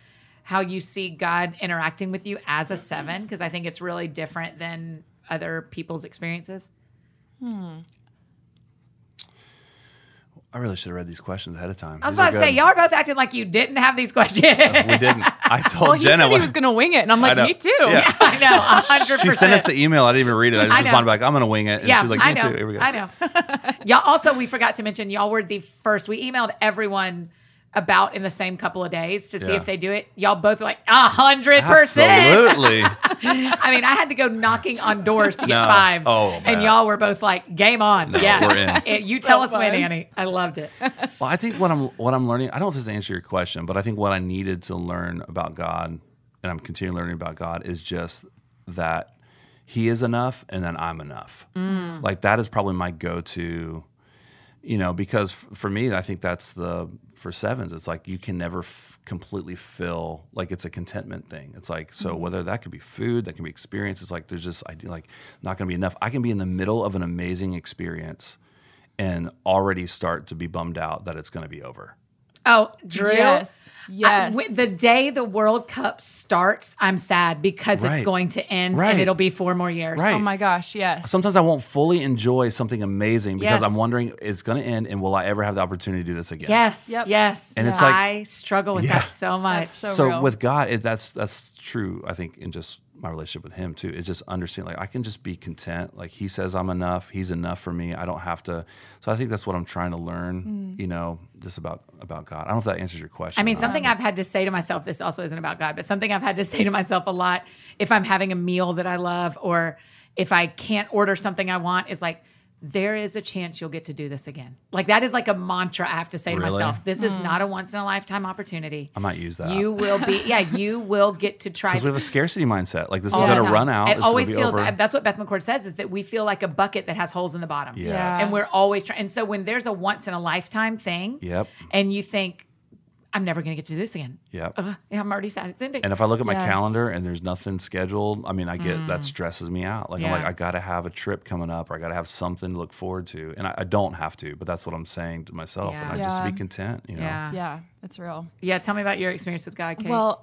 how you see God interacting with you as a seven, because I think it's really different than other people's experiences. Hmm. I really should have read these questions ahead of time. I was about to say, y'all are both acting like you didn't have these questions. Uh, we didn't. I told well, Jenna. He, said he was going to wing it. And I'm like, me too. Yeah. Yeah, I know, one hundred percent. She sent us the email. I didn't even read it. I just responded back, I'm going to wing it. And yeah, she was like, me too. Here we go. I know. Y'all also, we forgot to mention, y'all were the first. We emailed everyone about in the same couple of days to see yeah. if they do it. Y'all both were like, a hundred percent. Absolutely. I mean, I had to go knocking on doors to get no. fives. Oh, man. And y'all were both like, game on. No, yeah. We're in. It, you so tell us fun. When, Annie. I loved it. Well, I think what I'm what I'm learning, I don't know if this is the answer to your question, but I think what I needed to learn about God, and I'm continuing learning about God, is just that He is enough and then I'm enough. Mm. Like that is probably my go-to, you know, because f- for me, I think that's the... For sevens, it's like you can never f- completely fill, like it's a contentment thing. It's like, so mm-hmm. whether that could be food, that can be experience, it's like there's just, I do like not gonna be enough. I can be in the middle of an amazing experience and already start to be bummed out that it's gonna be over. Oh, Drew. Yes. Yes. I, the day the World Cup starts, I'm sad because right. it's going to end right. and it'll be four more years. Right. Oh my gosh, yes. Sometimes I won't fully enjoy something amazing because yes. I'm wondering it's going to end and will I ever have the opportunity to do this again? Yes, yep. yes. And yeah. it's like I struggle with yeah. that so much. That's so so real. With God, it, that's that's true. I think in just my relationship with Him too, it's just understanding like I can just be content. Like He says, I'm enough. He's enough for me. I don't have to. So I think that's what I'm trying to learn. Mm. You know, just about about God. I don't know if that answers your question. I mean, something. Something I've had to say to myself, this also isn't about God, but something I've had to say to myself a lot if I'm having a meal that I love or if I can't order something I want is like, there is a chance you'll get to do this again. Like that is like a mantra I have to say really? to myself. This mm. is not a once in a lifetime opportunity. I might use that. You will be, yeah, you will get to try. Because we have a scarcity mindset. Like this all is going to run out. It this always be feels, over. That's what Beth McCord says is that we feel like a bucket that has holes in the bottom. Yes. Yes. And we're always trying. And so when there's a once in a lifetime thing yep. and you think, I'm never going to get to do this again. Yep. Uh, yeah. I'm already sad. It's ending. And if I look at my yes. calendar and there's nothing scheduled, I mean, I get mm. that stresses me out. Like, yeah. I'm like, I got to have a trip coming up or I got to have something to look forward to. And I, I don't have to, but that's what I'm saying to myself. Yeah. And I yeah. just to be content, you know? Yeah. yeah. It's real. Yeah. Tell me about your experience with God, Kate. Well,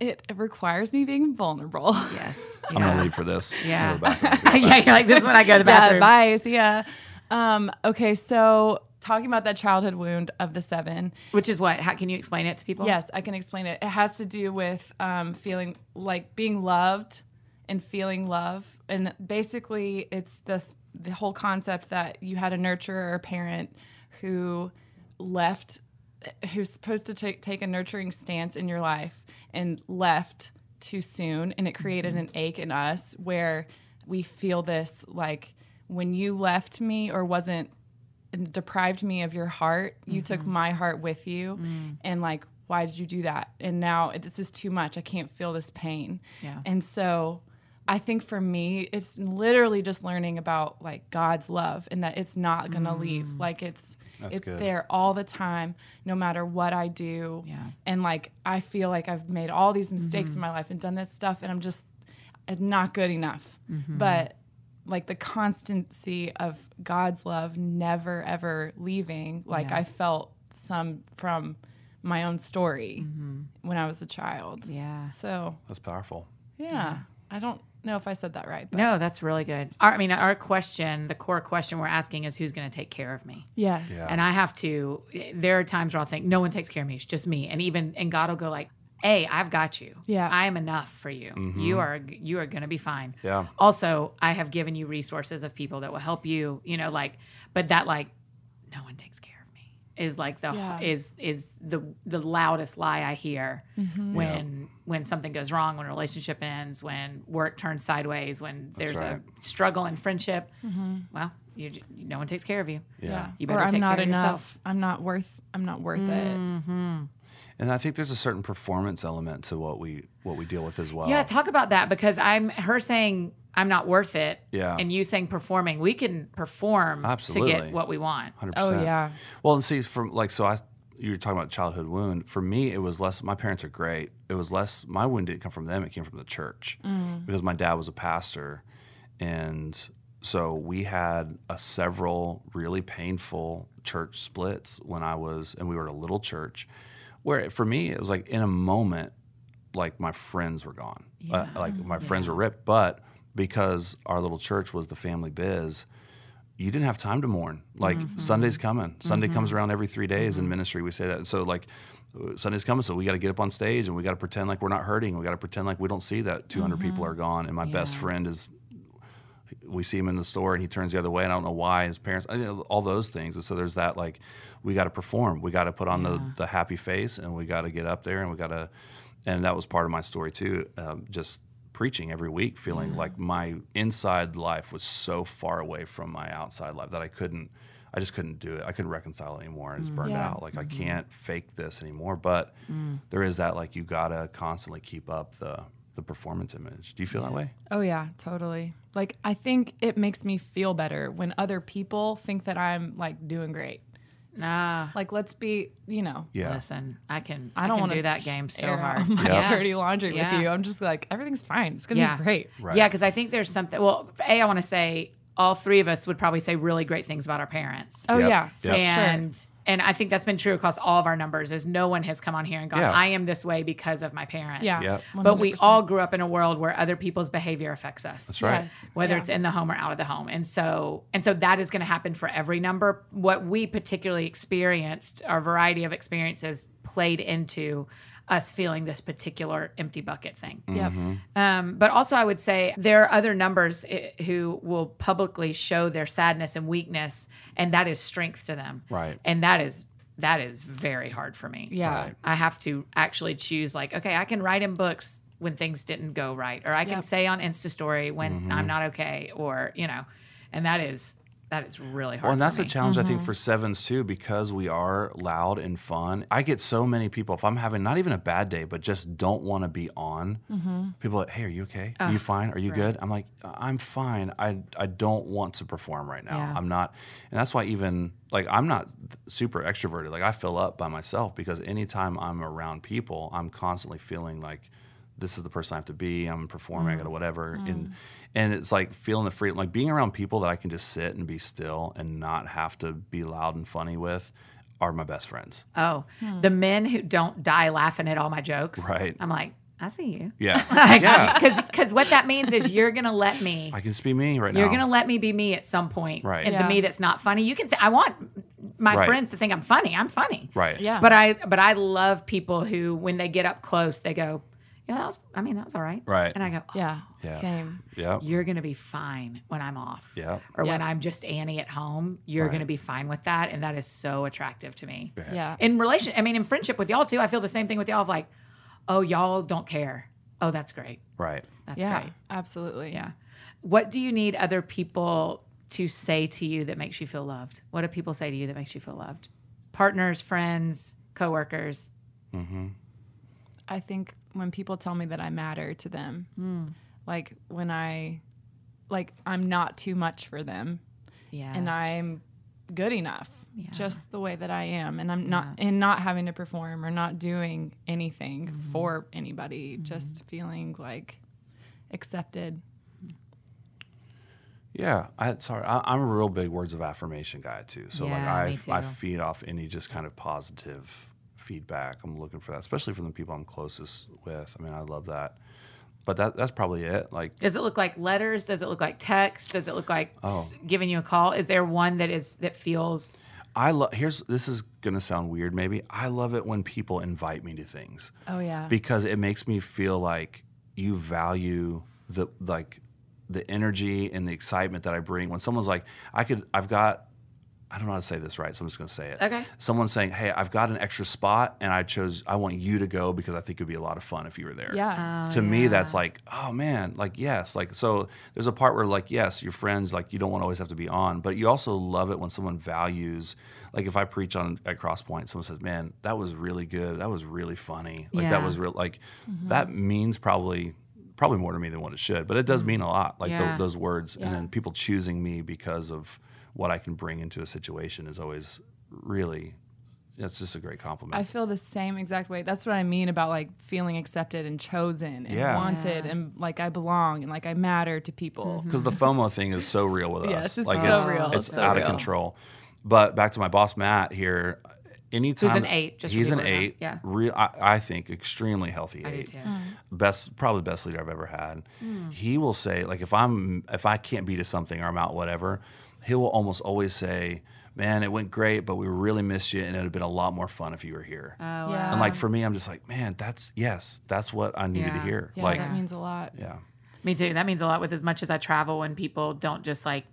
it requires me being vulnerable. Yes. Yeah. I'm going to leave for this. Yeah. Go to the yeah. You're like, this is when I go to the bathroom. Bye. See ya. Um, okay. So, talking about that childhood wound of the seven. Which is what? How can you explain it to people? Yes, I can explain it. It has to do with um, feeling like being loved and feeling love. And basically it's the the whole concept that you had a nurturer or parent who left, who's supposed to t- take a nurturing stance in your life and left too soon. And it created mm-hmm. an ache in us where we feel this like when you left me or wasn't, and deprived me of your heart. You mm-hmm. took my heart with you. Mm. And like, why did you do that? And now this is too much. I can't feel this pain. Yeah. And so I think for me, it's literally just learning about like God's love and that it's not going to mm. leave. Like it's, That's it's good. There all the time, no matter what I do. Yeah. And like, I feel like I've made all these mistakes mm-hmm. in my life and done this stuff and I'm just not good enough. Mm-hmm. But like the constancy of God's love never, ever leaving. Like yeah. I felt some from my own story mm-hmm. when I was a child. Yeah. So. That's powerful. Yeah. yeah. I don't know if I said that right. But. No, that's really good. Our, I mean, our question, the core question we're asking is who's going to take care of me? Yes. Yeah. And I have to, there are times where I'll think, no one takes care of me. It's just me. And even, and God will go like, hey, I've got you. Yeah. I am enough for you. Mm-hmm. You are you are going to be fine. Yeah. Also, I have given you resources of people that will help you, you know, like but that like no one takes care of me is like the yeah. is is the the loudest lie I hear mm-hmm. when yeah. when something goes wrong, when a relationship ends, when work turns sideways, when That's there's right. a struggle in friendship. Mm-hmm. Well, You, no one takes care of you. Yeah, you better or I'm take not care enough. Of yourself. I'm not worth. I'm not worth mm-hmm. it. And I think there's a certain performance element to what we what we deal with as well. Yeah, talk about that because I'm her saying I'm not worth it. Yeah. And you saying performing, we can perform Absolutely. to get what we want. one hundred percent. Oh yeah. Well, and see, from like so, I you were talking about childhood wound. For me, it was less. My parents are great. It was less. My wound didn't come from them. It came from the church mm. because my dad was a pastor, and. So we had a several really painful church splits when I was, and we were at a little church, where for me it was like in a moment, like my friends were gone, yeah. uh, like my yeah. friends were ripped. But because our little church was the family biz, you didn't have time to mourn. Like, mm-hmm. Sunday's coming. Sunday mm-hmm. comes around every three days mm-hmm. in ministry. We say that. And so, like, Sunday's coming, so we got to get up on stage and we got to pretend like we're not hurting. We got to pretend like we don't see that two hundred mm-hmm. people are gone. And my yeah. best friend is, we see him in the store and he turns the other way. And I don't know why. His parents, I mean, all those things. And so there's that, like, we got to perform. We got to put on yeah. the, the happy face, and we got to get up there, and we got to, and that was part of my story too, um, just preaching every week, feeling yeah. like my inside life was so far away from my outside life that I couldn't, I just couldn't do it. I couldn't reconcile it anymore. I was burned yeah. out. Like, mm-hmm. I can't fake this anymore. But mm. there is that, like, you gotta constantly keep up the the performance image. Do you feel yeah. that way? Oh yeah, totally. Like, I think it makes me feel better when other people think that I'm, like, doing great. Nah. Like, let's be, you know. Yeah. Listen, I can. I, I don't want to do that game so hard. My yeah. dirty laundry yeah. with you. I'm just like, everything's fine. It's gonna yeah. be great. Right. Yeah, because I think there's something. Well, a I want to say, all three of us would probably say really great things about our parents. Oh, yep. yeah. Yep. And sure. and I think that's been true across all of our numbers, is no one has come on here and gone, yeah. I am this way because of my parents. Yeah. Yep. But we all grew up in a world where other people's behavior affects us. That's right. Yes. Whether yeah. it's in the home or out of the home. And so and so that is going to happen for every number. What we particularly experienced, our variety of experiences played into us feeling this particular empty bucket thing. Mm-hmm. Yeah. Um, but also I would say there are other numbers I- who will publicly show their sadness and weakness, and that is strength to them. Right. And that is that is very hard for me. Yeah. Right. I have to actually choose, like, okay, I can write in books when things didn't go right, or I can yep. say on Insta story when mm-hmm. I'm not okay, or, you know, and that is That is really hard. Well, and that's a challenge, mm-hmm. I think, for sevens too, because we are loud and fun. I get so many people, if I'm having not even a bad day, but just don't want to be on, mm-hmm. people are like, hey, are you okay? Uh, are you fine? Are you right. good? I'm like, I'm fine. I, I don't want to perform right now. Yeah. I'm not. And that's why even, like, I'm not super extroverted. Like, I fill up by myself, because anytime I'm around people, I'm constantly feeling like, this is the person I have to be. I'm performing, mm. I gotta whatever. Mm. And and it's like feeling the freedom, like being around people that I can just sit and be still and not have to be loud and funny with are my best friends. Oh, mm. the men who don't die laughing at all my jokes. Right. I'm like, I see you. Yeah. like, yeah. Cause, cause what that means is you're going to let me. I can just be me right now. You're going to let me be me at some point. Right. And yeah. the me that's not funny. You can, th- I want my right. friends to think I'm funny. I'm funny. Right. Yeah. But I, but I love people who, when they get up close, they go, yeah, that was, I mean, that was all right. Right. And I go, oh, yeah, yeah, same. Yeah. You're going to be fine when I'm off. Yeah. Or yeah. when I'm just Annie at home, you're right. going to be fine with that. And that is so attractive to me. Yeah. yeah. In relation, I mean, in friendship with y'all too, I feel the same thing with y'all of like, oh, y'all don't care. Oh, that's great. Right. That's yeah, great. Absolutely. Yeah. What do you need other people to say to you that makes you feel loved? What do people say to you that makes you feel loved? Partners, friends, coworkers. Mm-hmm. I think when people tell me that I matter to them, mm. like when I, like I'm not too much for them, yes. and I'm good enough, yeah. just the way that I am, and I'm not, yeah. and not having to perform or not doing anything mm-hmm. for anybody, mm-hmm. just feeling like accepted. Yeah, I, sorry, I, I'm a real big words of affirmation guy too. So yeah, like I, I feed off any just kind of positive feedback. I'm looking for that, especially from the people I'm closest with. I mean, I love that. But that that's probably it. Like, does it look like letters? Does it look like text? Does it look like oh. s- giving you a call? Is there one that is that feels? I love. Here's this is gonna sound weird, maybe. I love it when people invite me to things. Oh yeah. Because it makes me feel like you value the like the energy and the excitement that I bring. When someone's like, I could, I've got. I don't know how to say this right, so I'm just going to say it. Okay. Someone's saying, hey, I've got an extra spot, and I chose, I want you to go because I think it would be a lot of fun if you were there. Yeah. Oh, to yeah. me, that's like, oh, man, like, yes. Like, so there's a part where, like, yes, your friends, like, you don't want to always have to be on, but you also love it when someone values, like, if I preach on at Crosspoint, someone says, man, that was really good. That was really funny. Like, yeah. that was real, like, mm-hmm. that means probably, probably more to me than what it should, but it does mean a lot, like, yeah. th- those words. Yeah. And then people choosing me because of what I can bring into a situation is always really, that's just a great compliment. I feel the same exact way. That's what I mean about like feeling accepted and chosen and yeah. wanted yeah. and like I belong and like I matter to people. Because mm-hmm. the FOMO thing is so real with yeah, us. It's just like so it's, real. It's so out real. Of control. But back to my boss, Matt, here, anytime. He's an eight. Just he's an eight. Yeah. Real, I, I think extremely healthy I eight. Do too. Mm. Best, probably the best leader I've ever had. Mm. He will say, like, if I'm, if I can't be to something or I'm out, whatever, he will almost always say, man, it went great, but we really missed you, and it would have been a lot more fun if you were here. Oh, wow. Yeah. And, like, for me, I'm just like, man, that's, yes, that's what I needed yeah. to hear. Yeah, like, that means a lot. Yeah. Me too. That means a lot with as much as I travel when people don't just, like,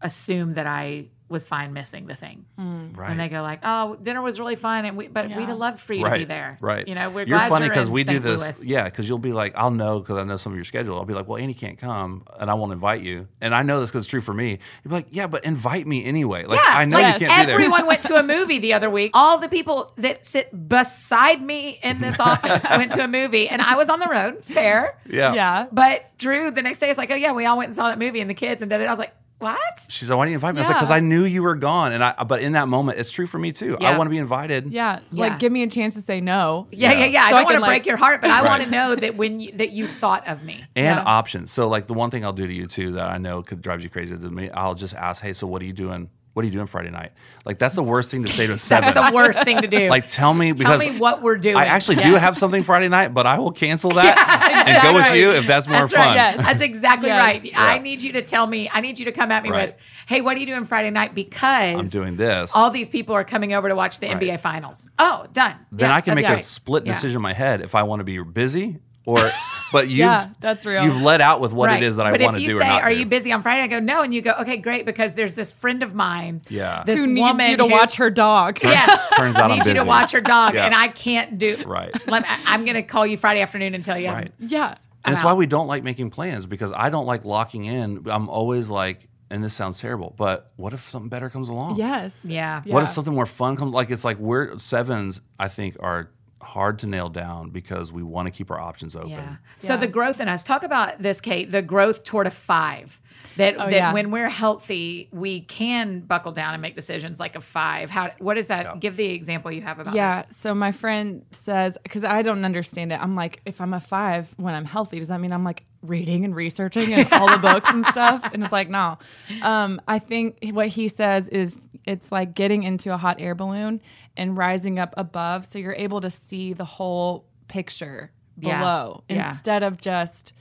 assume that I was fine missing the thing. Mm. Right. And they go, like, oh, dinner was really fun, and we, but yeah. we'd have loved for you right. to be there. Right. You know, we're you're glad funny because we Saint do this. Louis. Yeah, because you'll be like, I'll know because I know some of your schedule. I'll be like, well, Annie can't come, and I won't invite you. And I know this because it's true for me. You'll be like, yeah, but invite me anyway. Like, yeah, I know like, you can't be there. Everyone went to a movie the other week. All the people that sit beside me in this office went to a movie, and I was on the road. Fair. Yeah. Yeah. But Drew, the next day, is like, oh, yeah, we all went and saw that movie, and the kids, and did it. I was like, what? She's like, why didn't you invite me? Yeah. I was like, because I knew you were gone. And I, but in that moment, it's true for me too. Yeah. I want to be invited. Yeah. yeah. Like, give me a chance to say no. Yeah, yeah, yeah. yeah. So I don't want to like... break your heart, but I right. want to know that when you, that you thought of me. And yeah. options. So, like, the one thing I'll do to you too that I know could drive you crazy to me, I'll just ask, hey, so what are you doing? What are you doing Friday night? Like, that's the worst thing to say to a seven. That's the worst thing to do. Like, tell me because tell me what we're doing. I actually yes. do have something Friday night, but I will cancel that yeah, exactly. and go with you if that's more that's fun. Right, yes. That's exactly yes. right. Yeah. I need you to tell me. I need you to come at me right. with, hey, what are you doing Friday night? Because I'm doing this. All these people are coming over to watch the right. N B A Finals. Oh, done. Then yeah, I can make right. a split decision yeah. in my head if I want to be busy. Or, but you've yeah, that's real. You've let out with what right. it is that but I want to do say, or not. But if you say, "Are you busy on Friday?" I go, "No," and you go, "Okay, great," because there's this friend of mine, yeah, this who needs woman you to who, watch her dog. Yes, turns out I'm busy. Needs you to watch her dog, yeah. and I can't do. Right, let, I, I'm going to call you Friday afternoon and tell you. Right, yeah, and I'm it's out. Why we don't like making plans because I don't like locking in. I'm always like. And this sounds terrible, but what if something better comes along? Yes, yeah. What yeah. if something more fun comes? Like it's like we're sevens. I think are. Hard to nail down because we want to keep our options open. Yeah. So yeah. the growth in us, talk about this, Kate, the growth toward a five, that, oh, that yeah. when we're healthy, we can buckle down and make decisions like a five. How? What is that? Yeah. Give the example you have about yeah. that. Yeah. So my friend says, because I don't understand it. I'm like, if I'm a five when I'm healthy, does that mean I'm like reading and researching and all the books and stuff? And it's like, no. Um, I think what he says is it's like getting into a hot air balloon and rising up above so you're able to see the whole picture below yeah. instead yeah. of just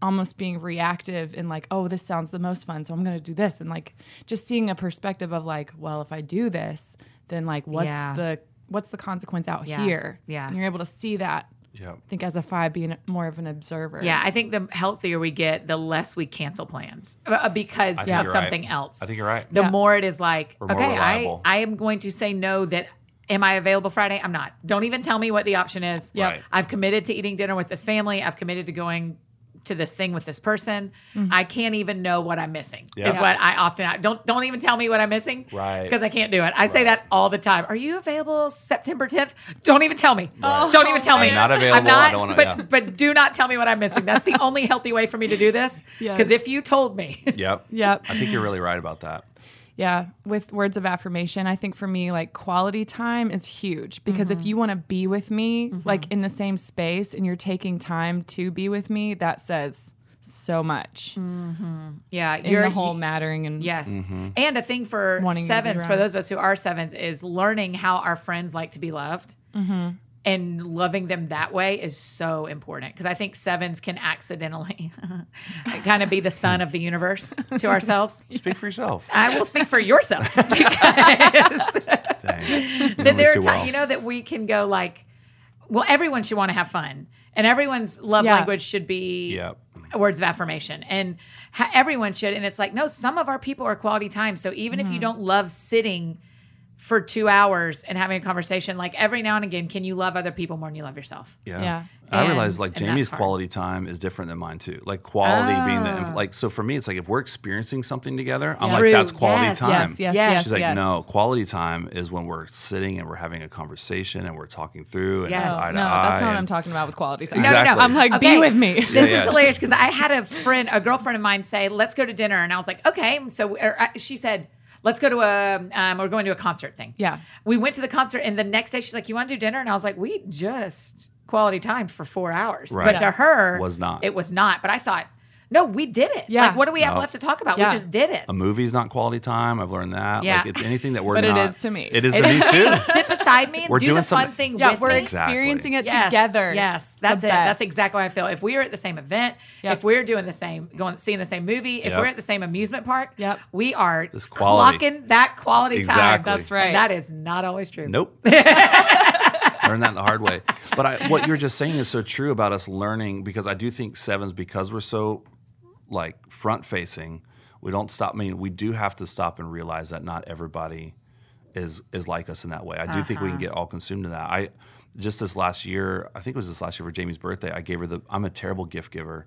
almost being reactive and like, oh, this sounds the most fun, so I'm going to do this. And like just seeing a perspective of like, well, if I do this, then like what's yeah. the what's the consequence out yeah. here? Yeah. And you're able to see that. Yeah. I think as a five, being more of an observer. Yeah, I think the healthier we get, the less we cancel plans because of something right. else. I think you're right. The yeah. more it is like, we're okay, I, I am going to say no that am I available Friday? I'm not. Don't even tell me what the option is. Yeah, right. I've committed to eating dinner with this family. I've committed to going to this thing with this person. Mm-hmm. I can't even know what I'm missing yeah. is yeah. what I often, don't don't even tell me what I'm missing right. because I can't do it. I right. say that all the time. Are you available September tenth? Don't even tell me. Right. Don't even tell I'm me. I'm not available. I'm not, I don't wanna, but, yeah. but do not tell me what I'm missing. That's the only healthy way for me to do this because yes. if you told me. Yep. Yep. I think you're really right about that. Yeah. With words of affirmation, I think for me, like quality time is huge because mm-hmm. if you want to be with me, mm-hmm. like in the same space and you're taking time to be with me, that says so much. Mm-hmm. Yeah. In you're, the whole mattering. And yes. Mm-hmm. And a thing for sevens, for those of us who are sevens, is learning how our friends like to be loved. Mm-hmm. And loving them that way is so important because I think sevens can accidentally kind of be the sun of the universe to ourselves. Speak for yourself. I will speak for yourself. Dang. That there are times, you know, that we can go like, well, everyone should want to have fun and everyone's love yeah. language should be yep. words of affirmation and ha- everyone should. And it's like, no, some of our people are quality time. So even mm-hmm. if you don't love sitting for two hours and having a conversation, like every now and again, can you love other people more than you love yourself? Yeah. yeah. I and, realize like Jamie's quality time is different than mine too. Like quality oh. being the, like, so for me, it's like if we're experiencing something together, I'm True. Like, that's quality yes. time. Yes, yes, yes. She's yes, like, yes. no, quality time is when we're sitting and we're having a conversation and we're talking through and yes. it's eye to no, eye. No, that's not what I'm talking about with quality time. Exactly. No, no, no. I'm like, okay. be with me. This yeah, is yeah. hilarious because I had a friend, a girlfriend of mine say, let's go to dinner. And I was like, okay. So or, uh, she said, let's go to a, um, we're going to a concert thing. Yeah. We went to the concert and the next day she's like, you want to do dinner? And I was like, we just quality time for four hours. Right. But to her, was not. It was not. But I thought, no, we did it. Yeah. Like, what do we have no. left to talk about? Yeah. We just did it. A movie's not quality time. I've learned that. Yeah. Like, it's anything that we're but not. But it is to me. It is it to is me, too. Sit beside me and we're do doing the fun something. thing yeah, with we're me. We're experiencing it yes. together. Yes, that's it. That's exactly how I feel. If we are at the same event, yep. if we're doing the same, going seeing the same movie, if yep. we're at the same amusement park, yep. we are clocking that quality exactly. time. That's right. And that is not always true. Nope. Learn that the hard way. But I, what you're just saying is so true about us learning, because I do think sevens, because we're so like front facing, we don't stop. I mean, we do have to stop and realize that not everybody is is like us in that way. I do uh-huh. think we can get all consumed in that. I just this last year, I think it was this last year for Jamie's birthday, I gave her the, I'm a terrible gift giver.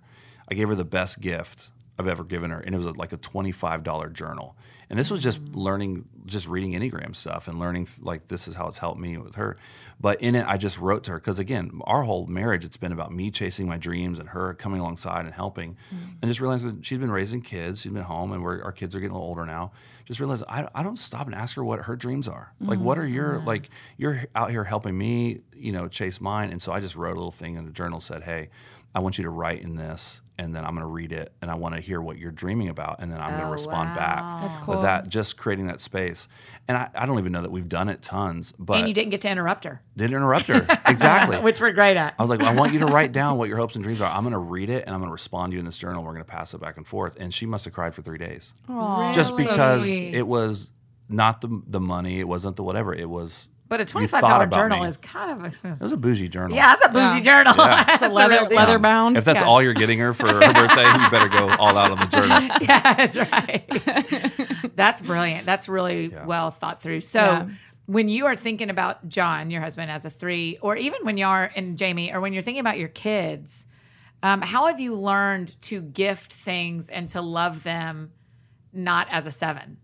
I gave her the best gift I've ever given her, and it was like a twenty-five dollar journal. And this was just learning, just reading Enneagram stuff and learning, like, this is how it's helped me with her. But in it, I just wrote to her, because again, our whole marriage, it's been about me chasing my dreams and her coming alongside and helping. Mm-hmm. And just realizing she's been raising kids, she's been home, and we're, our kids are getting a little older now. Just realizing I, I don't stop and ask her what her dreams are. Mm-hmm. Like, what are your, mm-hmm. like, you're out here helping me, you know, chase mine. And so I just wrote a little thing in the journal, said, hey, I want you to write in this, and then I'm going to read it, and I want to hear what you're dreaming about, and then I'm oh, going to respond wow. back. That's cool. With that, just creating that space. And I, I don't even know that we've done it tons. But and you didn't get to interrupt her. Didn't interrupt her. Exactly. Which we're great at. I was like, I want you to write down what your hopes and dreams are. I'm going to read it, and I'm going to respond to you in this journal. We're going to pass it back and forth. And she must have cried for three days. Aww, just really? Because so it was not the the money. It wasn't the whatever. It was... But a twenty-five dollar journal me. Is kind of a... It was a bougie journal. Yeah, it's a bougie yeah. journal. Yeah. It's a leather, leather bound. Um, if that's yeah. all you're getting her for her birthday, you better go all out on the journal. Yeah, that's right. That's brilliant. That's really yeah. well thought through. So yeah. when you are thinking about John, your husband, as a three, or even when you are in Jamie, or when you're thinking about your kids, um, how have you learned to gift things and to love them not as a seven?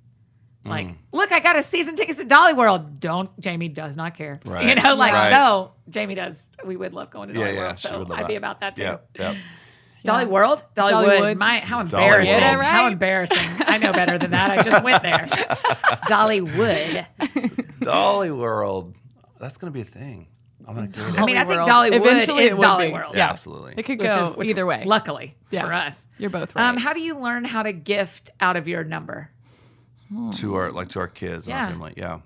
Like, look, I got a season tickets to Dolly World. Don't, Jamie does not care. Right. You know, like, right. no, Jamie does. We would love going to Dolly yeah, World. Yeah, so I'd that. be about that too. Yep, yep. Dolly yeah. World? Dolly, Dolly Wood. Wood. My, how embarrassing. Dolly World. How embarrassing. I know better than that. I just went there. Dolly Wood. Dolly World. That's going to be a thing. I'm going to do it. I mean, I think Dolly World Eventually is Dolly be. World. Yeah, yeah, absolutely. It could go which is, which either way. Luckily yeah. for us. You're both right. Um, how do you learn how to gift out of your number? Hmm. To our like to our kids, yeah. and our family. Yeah,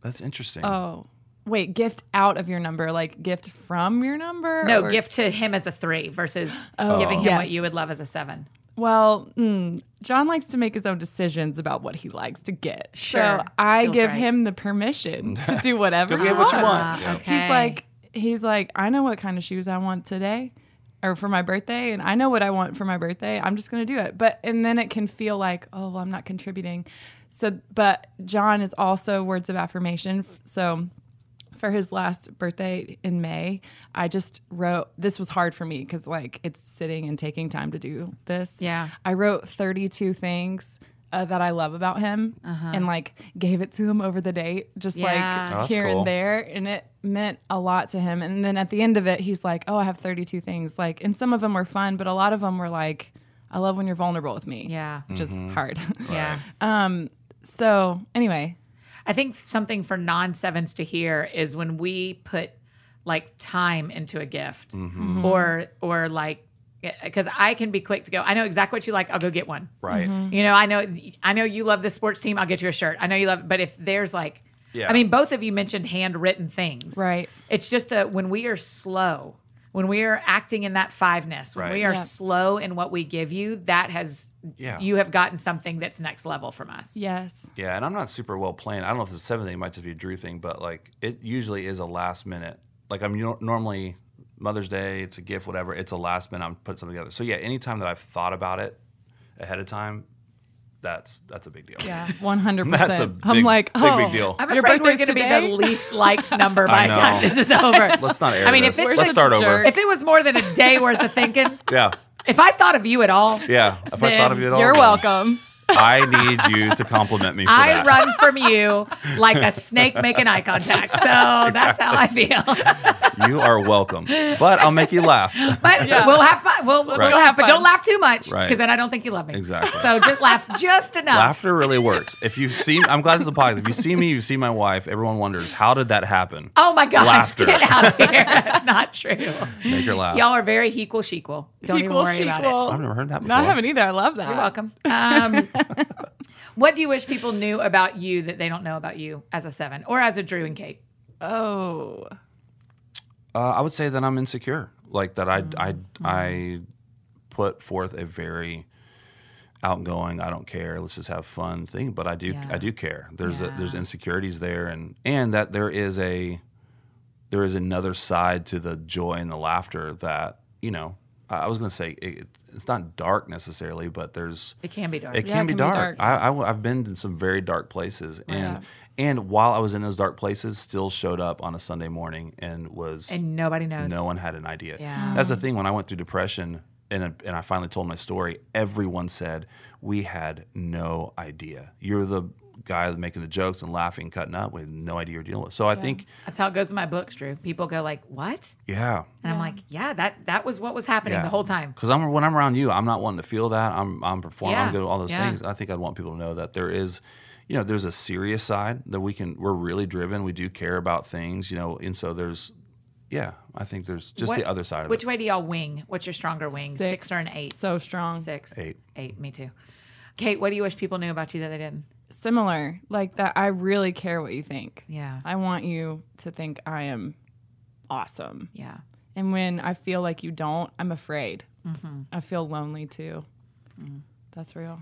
that's interesting. Oh, wait, gift out of your number, like gift from your number? No, or? Gift to him as a three versus oh. giving him yes. what you would love as a seven. Well, mm, John likes to make his own decisions about what he likes to get. Sure, so I Feels give right. him the permission to do whatever. Get what you want. Uh, okay. He's like, he's like, I know what kind of shoes I want today, or for my birthday, and I know what I want for my birthday. I'm just going to do it. But, and then it can feel like, oh, well, I'm not contributing. So, but John is also words of affirmation. So for his last birthday in May, I just wrote, this was hard for me because like it's sitting and taking time to do this. Yeah. I wrote thirty-two things uh, that I love about him uh-huh. and like gave it to him over the date, just yeah. like oh, here cool. and there. And it meant a lot to him. And then at the end of it, he's like, oh, I have thirty-two things. Like, and some of them were fun, but a lot of them were like, I love when you're vulnerable with me. Yeah. Which mm-hmm. is hard. Yeah. um. So anyway. I think something for non-sevens to hear is when we put like time into a gift mm-hmm. or, or like, because I can be quick to go, I know exactly what you like. I'll go get one. Right. Mm-hmm. You know, I know, I know you love the sports team. I'll get you a shirt. I know you love, but if there's like, yeah. I mean, both of you mentioned handwritten things. Right. It's just a, when we are slow, when we are acting in that fiveness, when right. we are yeah. slow in what we give you, that has, yeah. you have gotten something that's next level from us. Yes. Yeah. And I'm not super well planned. I don't know if it's a seven thing, it might just be a Drew thing, but like it usually is a last minute. Like I'm normally Mother's Day, it's a gift, whatever. It's a last minute. I'm putting something together. So yeah, anytime that I've thought about it ahead of time, That's that's a big deal. Yeah, one hundred percent. I'm like, oh, big, big deal. I'm afraid we're going to be the least liked number by the time this is over. Let's not air I mean, this. If it's Let's start jerk. over. If it was more than a day worth of thinking, yeah. If I thought of you at all, yeah. If I thought of you at all, you're welcome. I need you to compliment me for I that. I run from you like a snake making eye contact. So exactly. That's how I feel. You are welcome. But I'll make you laugh. But yeah. we'll have fun. We'll, right. we'll have fun. But don't laugh too much, because right. then I don't think you love me. Exactly. So just laugh just enough. Laughter really works. If you see, I'm glad this is a podcast. If you see me, you see my wife. Everyone wonders, how did that happen? Oh my gosh. Laughter. Get out of here. That's not true. Make her laugh. Y'all are very equal shequel. Don't even worry about it. I've never heard that before. No, I haven't either. I love that. You're welcome. Um, what do you wish people knew about you that they don't know about you as a seven or as a Drew and Kate? Oh, uh, I would say that I'm insecure. Like that I, mm-hmm. I, I put forth a very outgoing, I don't care, let's just have fun thing. But I do, yeah. I do care. There's yeah. a, there's insecurities there, and and that there is a there is another side to the joy and the laughter that, you know, I was going to say it, it's not dark necessarily, but there's it can be dark. It yeah, can, it be, can dark. be dark. I, I, I've been in some very dark places, and yeah. and while I was in those dark places, still showed up on a Sunday morning and was and nobody knows. No one had an idea. Yeah. That's the thing. When I went through depression and and I finally told my story, everyone said, "We had no idea. You're the guy making the jokes and laughing, cutting up. We had no idea you're dealing with." So I yeah. think that's how it goes in my books, Drew. People go like, "What?" Yeah, and yeah. I'm like, "Yeah, that that was what was happening yeah. the whole time." Because I'm when I'm around you, I'm not wanting to feel that. I'm I'm performing. Yeah. I'm good at all those yeah. things. I think I'd want people to know that there is, you know, there's a serious side that we can. We're really driven. We do care about things, you know, and so there's. Yeah, I think there's just what, the other side of which it. Which way do y'all wing? What's your stronger wing? Six. Six or an eight? So strong. Six. Eight. Eight, me too. Kate, what do you wish people knew about you that they didn't? Similar. Like that I really care what you think. Yeah. I want you to think I am awesome. Yeah. And when I feel like you don't, I'm afraid. Mm-hmm. I feel lonely too. Mm. That's real.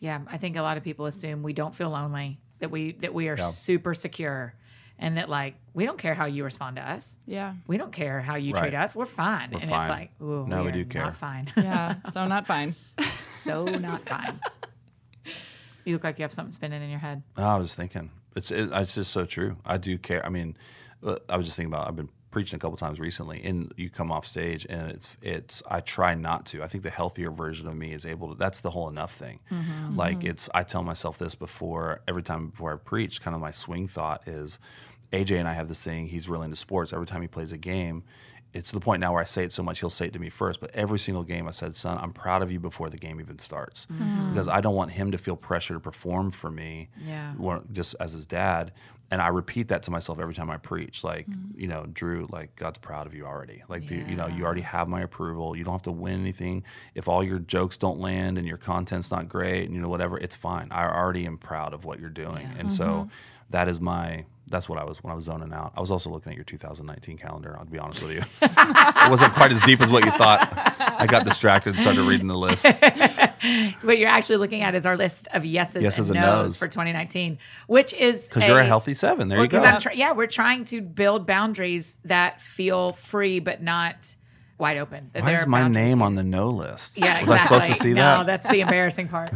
Yeah, I think a lot of people assume we don't feel lonely, that we that we are yeah. super secure. And that, like, we don't care how you respond to us. Yeah. We don't care how you right. treat us. We're fine. We're and fine. It's like, ooh, no, we, we do care. Not fine. Yeah. So not fine. So not fine. You look like you have something spinning in your head. Oh, I was thinking. It's it, it's just so true. I do care. I mean, I was just thinking about, I've been preaching a couple times recently, and you come off stage, and it's, it's I try not to. I think the healthier version of me is able to, that's the whole enough thing. Mm-hmm. Like, mm-hmm. it's, I tell myself this before, every time before I preach, kind of my swing thought is, A J and I have this thing, he's really into sports. Every time he plays a game, it's to the point now where I say it so much, he'll say it to me first. But every single game I said, son, I'm proud of you before the game even starts. Mm-hmm. Because I don't want him to feel pressure to perform for me yeah. just as his dad. And I repeat that to myself every time I preach. Like, mm-hmm. you know, Drew, like, God's proud of you already. Like, yeah. you, you know, you already have my approval. You don't have to win anything. If all your jokes don't land and your content's not great and, you know, whatever, it's fine. I already am proud of what you're doing. Yeah. And mm-hmm. so that is my... That's what I was when I was zoning out. I was also looking at your two thousand nineteen calendar, I'll be honest with you. It wasn't quite as deep as what you thought. I got distracted and started reading the list. What you're actually looking at is our list of yeses, yeses and, and no's, no's for twenty nineteen, which is... Because you're a healthy seven. There well, you go. I'm tr- yeah, we're trying to build boundaries that feel free but not... wide open. Why is my name here? On the no list? Yeah, was exactly. I supposed to see no, that? No, that's the embarrassing part,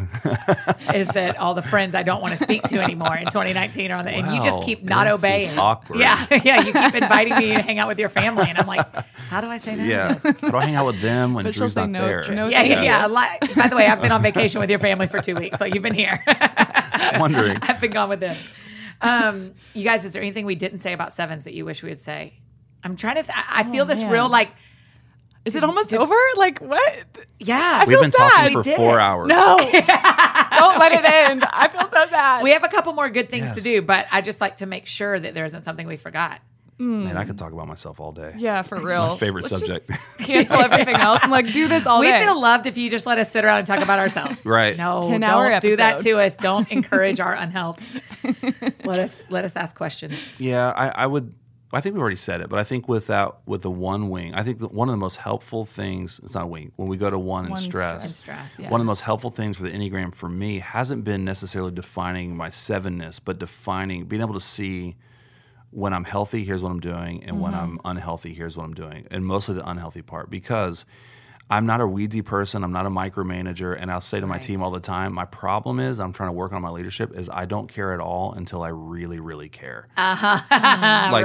is that all the friends I don't want to speak to anymore in twenty nineteen are on the, wow, and you just keep not this obeying. Is awkward. Yeah, yeah, you keep inviting me to hang out with your family, and I'm like, how do I say no? Yeah, how do I hang out with them when but Drew's not no, there? No, yeah, yeah, yeah. Lot, by the way, I've been on vacation with your family for two weeks, so you've been here. I'm wondering. I've been gone with them. Um, you guys, is there anything we didn't say about sevens that you wish we would say? I'm trying to, th- I, I oh, feel this man. Real like, Is it almost did, over? Like, what? Yeah. I We've feel been sad. Talking for we four hours. No. Don't let it end. I feel so sad. We have a couple more good things yes. to do, but I just like to make sure that there isn't something we forgot. Mm. Man, I could talk about myself all day. Yeah, for real. My favorite Let's subject. Cancel everything else. I'm like, do this all we day. We feel loved if you just let us sit around and talk about ourselves. Right. No, ten don't hour do that to us. Don't encourage our unhelp. Let us let us ask questions. Yeah, I, I would... I think we already said it, but I think with that, with the one wing, I think that one of the most helpful things, it's not a wing, when we go to one, one and stress, and stress yeah. one of the most helpful things for the Enneagram for me hasn't been necessarily defining my sevenness, but defining, being able to see when I'm healthy, here's what I'm doing, and mm-hmm. when I'm unhealthy, here's what I'm doing, and mostly the unhealthy part, because I'm not a weedsy person. I'm not a micromanager. And I'll say to my right. team all the time, my problem is, I'm trying to work on my leadership, is I don't care at all until I really, really care. Uh-huh. Like,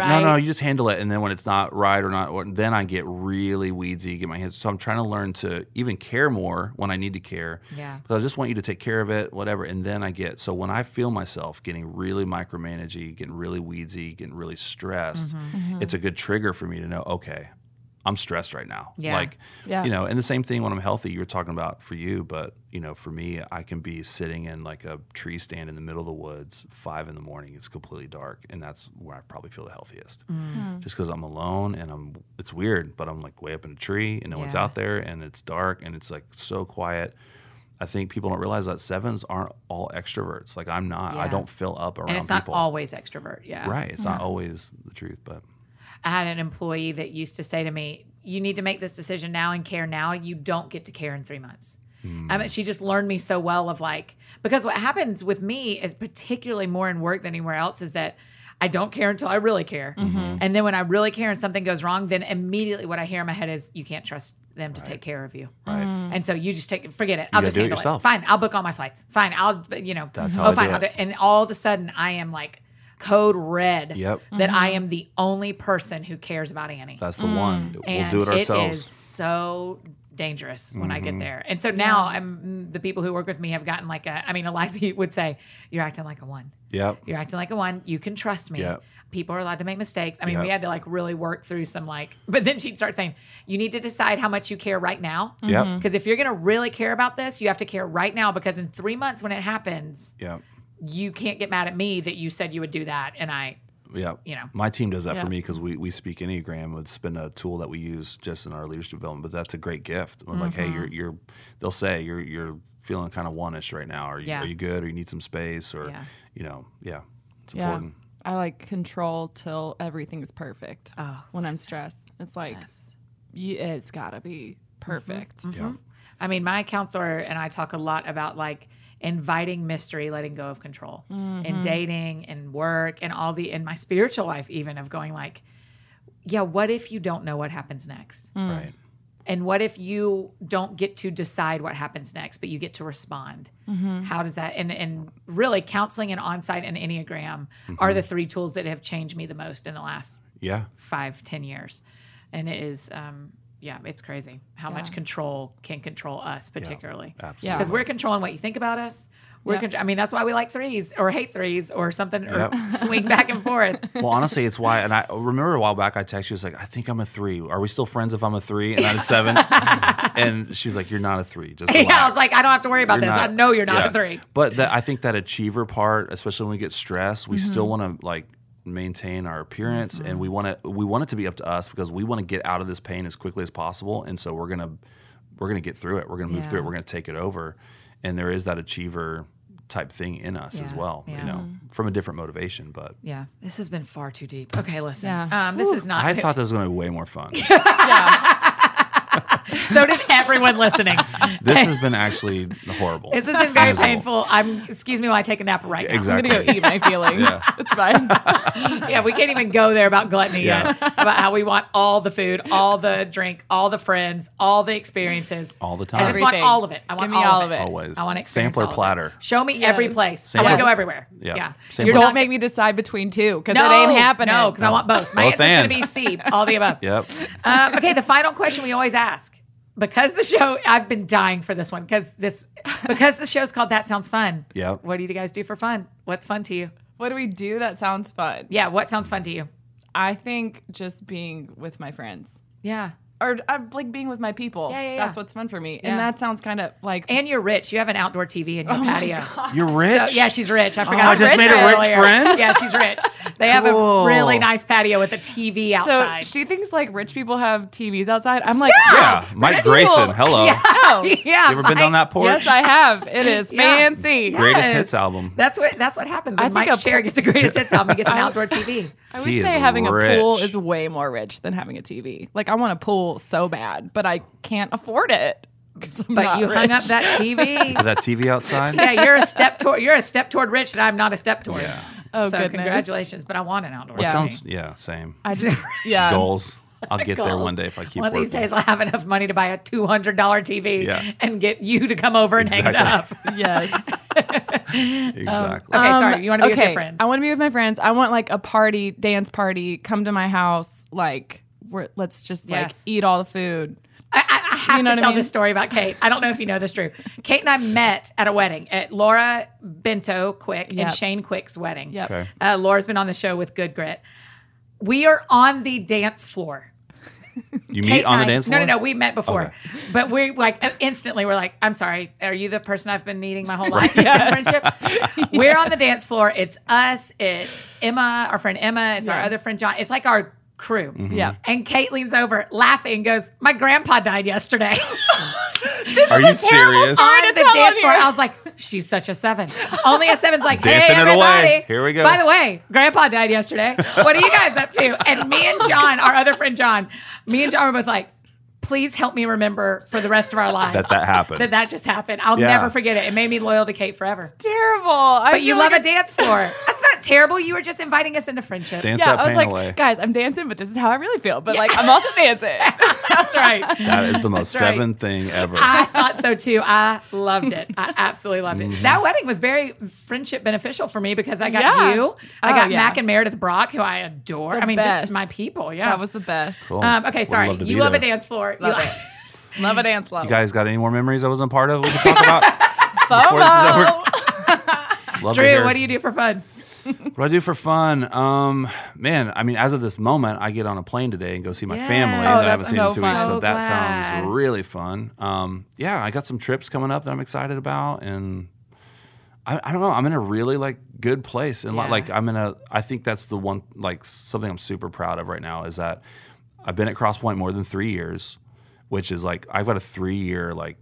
right. no, no, you just handle it. And then when it's not right or not, or, then I get really weedsy, get my hands. So I'm trying to learn to even care more when I need to care. Yeah. Because I just want you to take care of it, whatever. And then I get, so when I feel myself getting really micromanagey, getting really weedsy, getting really stressed, mm-hmm. Mm-hmm. it's a good trigger for me to know, okay, I'm stressed right now. Yeah. Like, yeah. you know, and the same thing when I'm healthy, you were talking about for you, but, you know, for me, I can be sitting in like a tree stand in the middle of the woods, five in the morning, it's completely dark. And that's where I probably feel the healthiest. Mm-hmm. Just because I'm alone and I'm, it's weird, but I'm like way up in a tree and no yeah. one's out there and it's dark and it's like so quiet. I think people don't realize that sevens aren't all extroverts. Like I'm not, yeah. I don't fill up around people. And it's not people. always extrovert. Yeah. Right. It's yeah. not always the truth, but. I had an employee that used to say to me, you need to make this decision now and care now. You don't get to care in three months. Mm. I mean, she just learned me so well of like, because what happens with me is particularly more in work than anywhere else is that I don't care until I really care. Mm-hmm. And then when I really care and something goes wrong, then immediately what I hear in my head is you can't trust them right. to take care of you. Right. And so you just take, forget it. You I'll just do handle it, yourself. it. Fine. I'll book all my flights. Fine. I'll, you know, That's how oh, I fine. Do I'll do it. And all of a sudden I am like, code red yep. that mm-hmm. I am the only person who cares about Annie. That's the mm. one. We'll and do it ourselves. It is so dangerous when mm-hmm. I get there. And so now yeah. I'm the people who work with me have gotten like a, I mean, Eliza would say, you're acting like a one. Yep. You're acting like a one. You can trust me. Yep. People are allowed to make mistakes. I mean, yep. we had to like really work through some like, but then she'd start saying, you need to decide how much you care right now. Yeah. Mm-hmm. Because if you're going to really care about this, you have to care right now because in three months when it happens, yeah. you can't get mad at me that you said you would do that. And I, yeah, you know, my team does that yeah. for me because we, we speak Enneagram. It's been a tool that we use just in our leadership development, but that's a great gift. We're mm-hmm. like, hey, you're, you're, they'll say you're, you're feeling kind of one-ish right now. Are you, yeah. are you good? Or you need some space or, yeah. you know, yeah, it's yeah. important. I like control till everything's perfect. Oh, when I'm stressed, it's like, yes. you, it's gotta be perfect. Mm-hmm. Mm-hmm. Yeah. I mean, my counselor and I talk a lot about like, inviting mystery, letting go of control, mm-hmm. and dating and work and all the, in my spiritual life even of going like, yeah, what if you don't know what happens next? Mm. Right. And what if you don't get to decide what happens next, but you get to respond? Mm-hmm. How does that, and, and really counseling and onsite and Enneagram mm-hmm. are the three tools that have changed me the most in the last yeah. five, ten years. And it is, um, yeah, it's crazy how yeah. much control can control us particularly. Yeah, absolutely. Because we're controlling what you think about us. We're yep. contr- I mean, that's why we like threes or hate threes or something yep. or swing back and forth. Well, honestly, it's why. And I remember a while back I texted you, I was like, I think I'm a three. Are we still friends if I'm a three and not a seven? And she's like, you're not a three. Just relax. Yeah, I was like, I don't have to worry about you're this. Not, I know you're not yeah. a three. But that, I think that achiever part, especially when we get stressed, we mm-hmm. still want to like, maintain our appearance mm-hmm. and we want to we want it to be up to us because we want to get out of this pain as quickly as possible, and so we're going to we're going to get through it, we're going to move yeah. through it, we're going to take it over. And there is that achiever type thing in us yeah. as well yeah. you know, from a different motivation. But yeah, this has been far too deep. Okay, listen yeah. um this Ooh. Is not I thought this was going to be way more fun. So did everyone listening. This has been actually horrible. This has been very miserable. Painful. I'm excuse me while I take a nap right now. Exactly. I'm gonna go eat my feelings. Yeah. It's fine. Yeah, we can't even go there about gluttony yeah. yet. About how we want all the food, all the drink, all the friends, all the experiences. All the time. I just Everything. Want all of it. I want Give me all, all of it. Always. I want experience. Sampler all platter. Of it. Show me yes. every place. Sampler. I want to go everywhere. Yeah. yeah. Don't not, make me decide between two because no, that ain't happening. No, because no. I want both. My both answer's going to be C. All the above. Yep. Um, okay, the final question we always ask. Because the show, I've been dying for this one. Because this, because the show's called That Sounds Fun. Yeah. What do you guys do for fun? What's fun to you? What do we do that sounds fun? Yeah. What sounds fun to you? I think just being with my friends. Yeah. Or uh, like being with my people. Yeah, yeah, yeah. That's what's fun for me. Yeah. And that sounds kind of like. And you're rich. You have an outdoor T V in your oh patio. You're rich? So, yeah, she's rich. I forgot. Oh, I just made a rich earlier. Friend? Yeah, she's rich. They have cool. a really nice patio with a T V outside. So she thinks like rich people have T Vs outside. I'm like, yeah. Rich, Mike rich Grayson. People. Hello. Yeah. Oh. yeah. You ever Mike. Been on that porch? Yes, I have. It is yeah. fancy. Yes. Greatest Hits album. That's what That's what happens when I Mike think Sherr gets a Greatest Hits album and gets an outdoor T V. I would he say having rich. A pool is way more rich than having a T V. Like I want a pool so bad, but I can't afford it. But you rich. Hung up that T V. That T V outside. Yeah, you're a step toward you're a step toward rich, and I'm not a step toward. Yeah. Oh, so goodness. Congratulations. But I want an outdoor. Yeah. It sounds yeah, same. I just yeah goals. I'll get goals. there one day if I keep working. One of working. these days I'll have enough money to buy a two hundred dollar T V yeah. and get you to come over and exactly. hang it up. Yes. Exactly. Um, okay, sorry. You want to be okay. with your friends. I want to be with my friends. I want like a party, dance party, come to my house. Like, we're, let's just like yes. eat all the food. I, I have you know to tell I mean? this story about Kate. I don't know if you know this, Drew. Kate and I met at a wedding at Laura Bento Quick yep. and Shane Quick's wedding. Yep. Okay. Uh, Laura's been on the show with Good Grit. We are on the dance floor. You Kate meet on I, the dance floor? No, no, no. We met before. Okay. But we like instantly we're like, I'm sorry. Are you the person I've been needing my whole life in friendship? Yeah. We're on the dance floor. It's us. It's Emma, our friend Emma. It's yeah. our other friend John. It's like our crew. Mm-hmm. Yeah. And Kate leans over laughing and goes, my grandpa died yesterday. This Are you serious? On the dance floor, I was like, she's such a seven. Only a seven's like, dancing hey, everybody. It away. Here we go. By the way, grandpa died yesterday. What are you guys up to? And me and John, our other friend John, me and John were both like, please help me remember for the rest of our lives. That that happened. That that just happened. I'll yeah. never forget it. It made me loyal to Kate forever. It's terrible. I but you like love a dance floor. That's not terrible. You were just inviting us into friendship. Dance yeah, that I pain was like, away. Guys, I'm dancing, but this is how I really feel. But yeah. like, I'm also dancing. That's right. That is the most That's seven right. thing ever. I thought so too. I loved it. I absolutely loved it. Mm-hmm. That wedding was very friendship beneficial for me because I got yeah. you. I got oh, yeah. Mac and Meredith Brock, who I adore. The I mean, best. just my people. Yeah. That was the best. Cool. Um, okay, Would sorry. Love you love there. a dance floor. Love it. Love a dance level. You guys got any more memories I wasn't part of? We can talk about FOMO. Drew, what do you do for fun? What do I do for fun? Um, man, I mean, as of this moment, I get on a plane today and go see my yeah. family oh, that I haven't seen so in two fun. weeks. So, so that sounds really fun. Um, yeah, I got some trips coming up that I'm excited about. And I, I don't know, I'm in a really like good place. And yeah. like, I'm in a, I think that's the one, like something I'm super proud of right now is that I've been at Crosspoint more than three years, which is like I've got a three-year like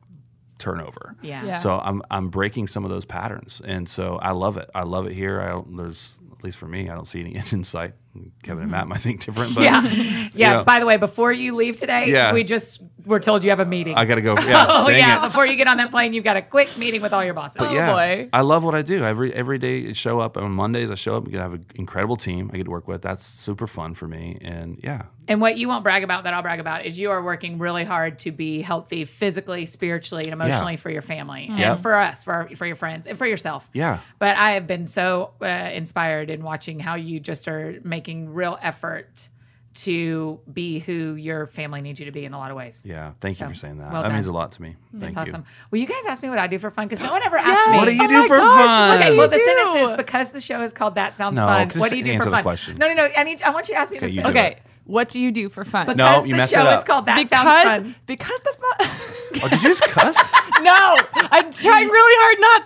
turnover. Yeah. yeah. So I'm I'm breaking some of those patterns, and so I love it. I love it here. I don't. There's at least for me, I don't see any end in sight. Kevin and Matt might think different. But, yeah. Yeah. You know. By the way, before you leave today, yeah. we just were told you have a meeting. I got to go. So, yeah. yeah before you get on that plane, you've got a quick meeting with all your bosses. But oh, yeah, boy. I love what I do. Every Every day I show up. On Mondays, I show up. I have an incredible team I get to work with. That's super fun for me. And yeah. And what you won't brag about that I'll brag about is you are working really hard to be healthy physically, spiritually, and emotionally yeah. for your family. Mm. Yeah. And for us, for, our, for your friends, and for yourself. Yeah. But I have been so uh, inspired in watching how you just are making real effort to be who your family needs you to be in a lot of ways. Yeah, thank so, you for saying that. Well that done. means a lot to me. That's thank awesome. You. Well, you guys asked me what I do for fun because no one ever asked me. What do you oh do for gosh, fun? Okay, well, the do? sentence is because the show is called That Sounds no, Fun. What do you do for fun? Question. No, no, no. I need. I want you to ask me okay, this. Okay, it. what do you do for fun? Because no, the show is called That because, Sounds Fun. Because the fun. Oh, did you just cuss? No, I'm trying really hard not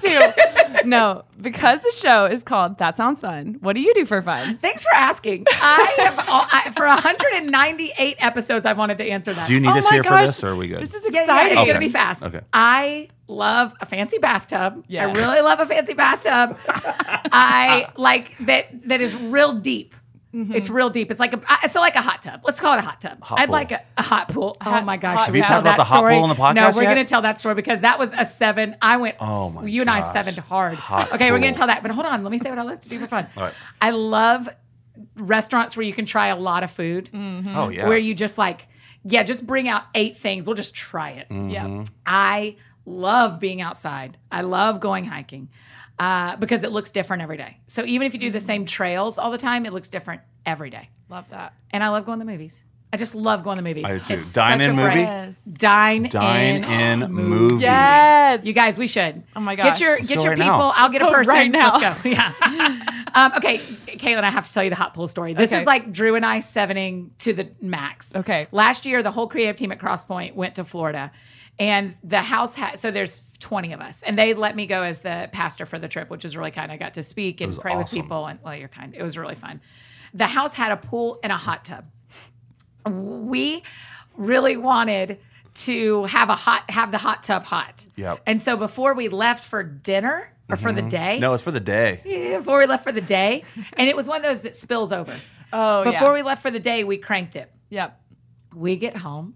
to. No, because the show is called That Sounds Fun. What do you do for fun? Thanks for asking. I have all, I, for one hundred ninety-eight episodes, I wanted to answer that. Do you need oh us here gosh. for this, or are we good? This is exciting. Yeah, yeah, it's okay. going to be fast. Okay. I love a fancy bathtub. Yeah. I really love a fancy bathtub. I like that. That is real deep. Mm-hmm. It's real deep. It's like a so like a hot tub. Let's call it a hot tub. Hot I'd pool. like a, a hot pool. Hot, oh my gosh! Have you talked about the hot story? pool on the podcast? No, we're yet? gonna tell that story because that was a seven. I went. Oh my you gosh. and I sevened hard. Hot okay, pool. We're gonna tell that. But hold on, let me say what I love to do for fun. All right. I love restaurants where you can try a lot of food. Mm-hmm. Oh yeah. Where you just like yeah, just bring out eight things. We'll just try it. Mm-hmm. Yeah. I love being outside. I love going hiking. Uh, because it looks different every day. So even if you do the same trails all the time, it looks different every day. Love that. And I love going to the movies. I just love going to the movies. I do too. It's Dine in movie? Yes. Dine, Dine in, in movie. movie. Yes. You guys, we should. Oh my gosh. Get your Let's get your right people. Now. I'll get Let's a person. Right now. Let's go. Yeah. um, okay, Caitlin, I have to tell you the hot pool story. This okay. is like Drew and I sevening to the max. Okay. Last year, the whole creative team at Crosspoint went to Florida. And the house had, so there's twenty of us. And they let me go as the pastor for the trip, which is really kind. I got to speak and pray awesome. with people. And well, you're kind. It was really fun. The house had a pool and a hot tub. We really wanted to have a hot, have the hot tub hot. Yep. And so before we left for dinner or mm-hmm. for the day. No, it's for the day. Yeah, before we left for the day. And it was one of those that spills over. Oh, before yeah. Before we left for the day, we cranked it. Yep. We get home.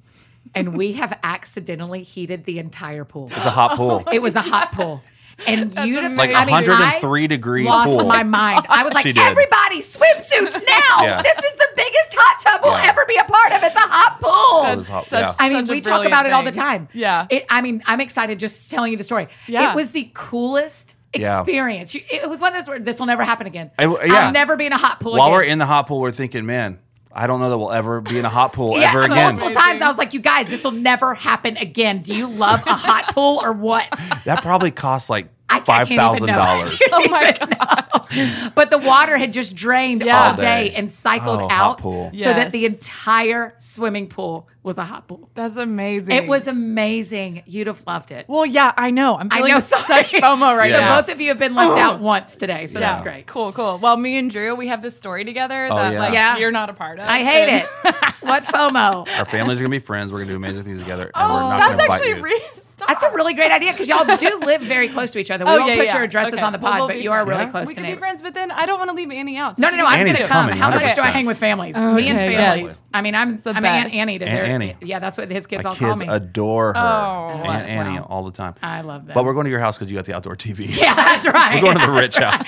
And we have accidentally heated the entire pool. It's a hot pool. It was a hot pool. And That's beautiful. Like I mean, one hundred three I degree lost pool. Lost my mind. I was like, everybody swimsuits now. Yeah. This is the biggest hot tub we'll yeah. ever ever be a part of. It's a hot pool. That's such, yeah. I mean, such we talk about thing. It all the time. Yeah. It, I mean, I'm excited just telling you the story. Yeah. It was the coolest experience. Yeah. You, it was one of those where this will never happen again. I, yeah. I'll never be in a hot pool While again. We're in the hot pool, we're thinking, man, I don't know that we'll ever be in a hot pool yeah, ever again. Multiple times I was like, you guys, this will never happen again. Do you love a hot pool or what? That probably costs like five thousand dollars. Oh my God. But the water had just drained yeah. all day and cycled oh, out so yes. that the entire swimming pool was a hot pool. That's amazing. It was amazing. You'd have loved it. Well, yeah, I know. I'm feeling I know, such FOMO right yeah. now. So both of you have been left oh. out once today, so yeah. that's great. Cool, cool. Well, me and Drew, we have this story together oh, that yeah. like yeah. you're not a part of. I hate and... it. What FOMO? Our families are going to be friends. We're going to do amazing things together. And oh, we're not that's actually real. Stop. That's a really great idea because y'all do live very close to each other. We oh, won't yeah, put yeah. your addresses okay. on the pod, well, we'll but you are really yeah. close we to me. We can be friends, but then I don't want to leave Annie out. So no, no, no. I'm going to come. one hundred percent. How much do I hang with families? Okay. Me and families. Yes. I mean, I'm, the I'm Aunt Annie to Aunt their, Annie. Yeah, that's what his kids My all kids call me. Adore her. Oh, Aunt Annie wow. all the time. I love that. But we're going to your house because you got the outdoor T V. Yeah, that's right. We're going to the rich house.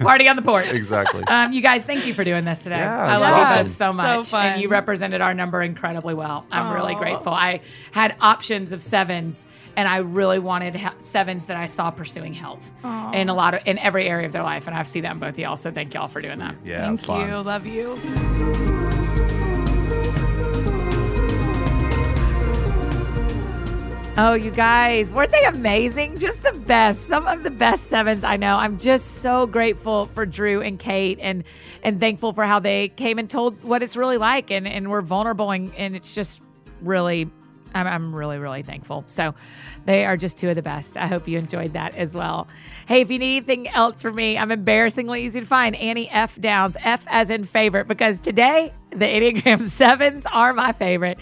Party on the porch. Exactly. Um, you guys, thank you for doing this today. Yeah, I love awesome. You both so much. So fun. And you represented our number incredibly well. I'm Aww. Really grateful. I had options of sevens, and I really wanted he- sevens that I saw pursuing health Aww. in a lot of in every area of their life. And I've seen that in both of y'all. So thank y'all for doing that. Yeah, thank you. Fun. Love you. Oh, you guys, weren't they amazing? Just the best. Some of the best sevens I know. I'm just so grateful for Drew and Kate and and thankful for how they came and told what it's really like. And, and we're vulnerable, and, and it's just really, I'm, I'm really, really thankful. So they are just two of the best. I hope you enjoyed that as well. Hey, if you need anything else from me, I'm embarrassingly easy to find. Annie F. Downs, F as in favorite, because today the Enneagram sevens are my favorite.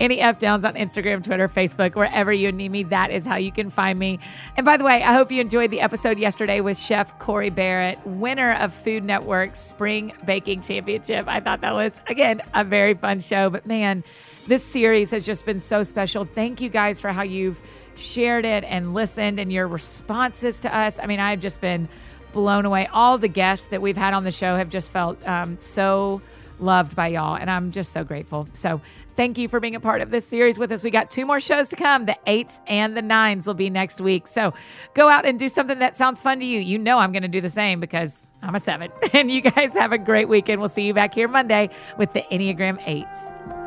Annie F. Downs on Instagram, Twitter, Facebook, wherever you need me, that is how you can find me. And by the way, I hope you enjoyed the episode yesterday with Chef Corey Barrett, winner of Food Network's Spring Baking Championship. I thought that was, again, a very fun show, but man, this series has just been so special. Thank you guys for how you've shared it and listened and your responses to us. I mean, I've just been blown away. All the guests that we've had on the show have just felt um, so loved by y'all, and I'm just so grateful. So thank you for being a part of this series with us. We got two more shows to come. The eights and the nines will be next week. So go out and do something that sounds fun to you. You know I'm going to do the same because I'm a seven. And you guys have a great weekend. We'll see you back here Monday with the Enneagram eights.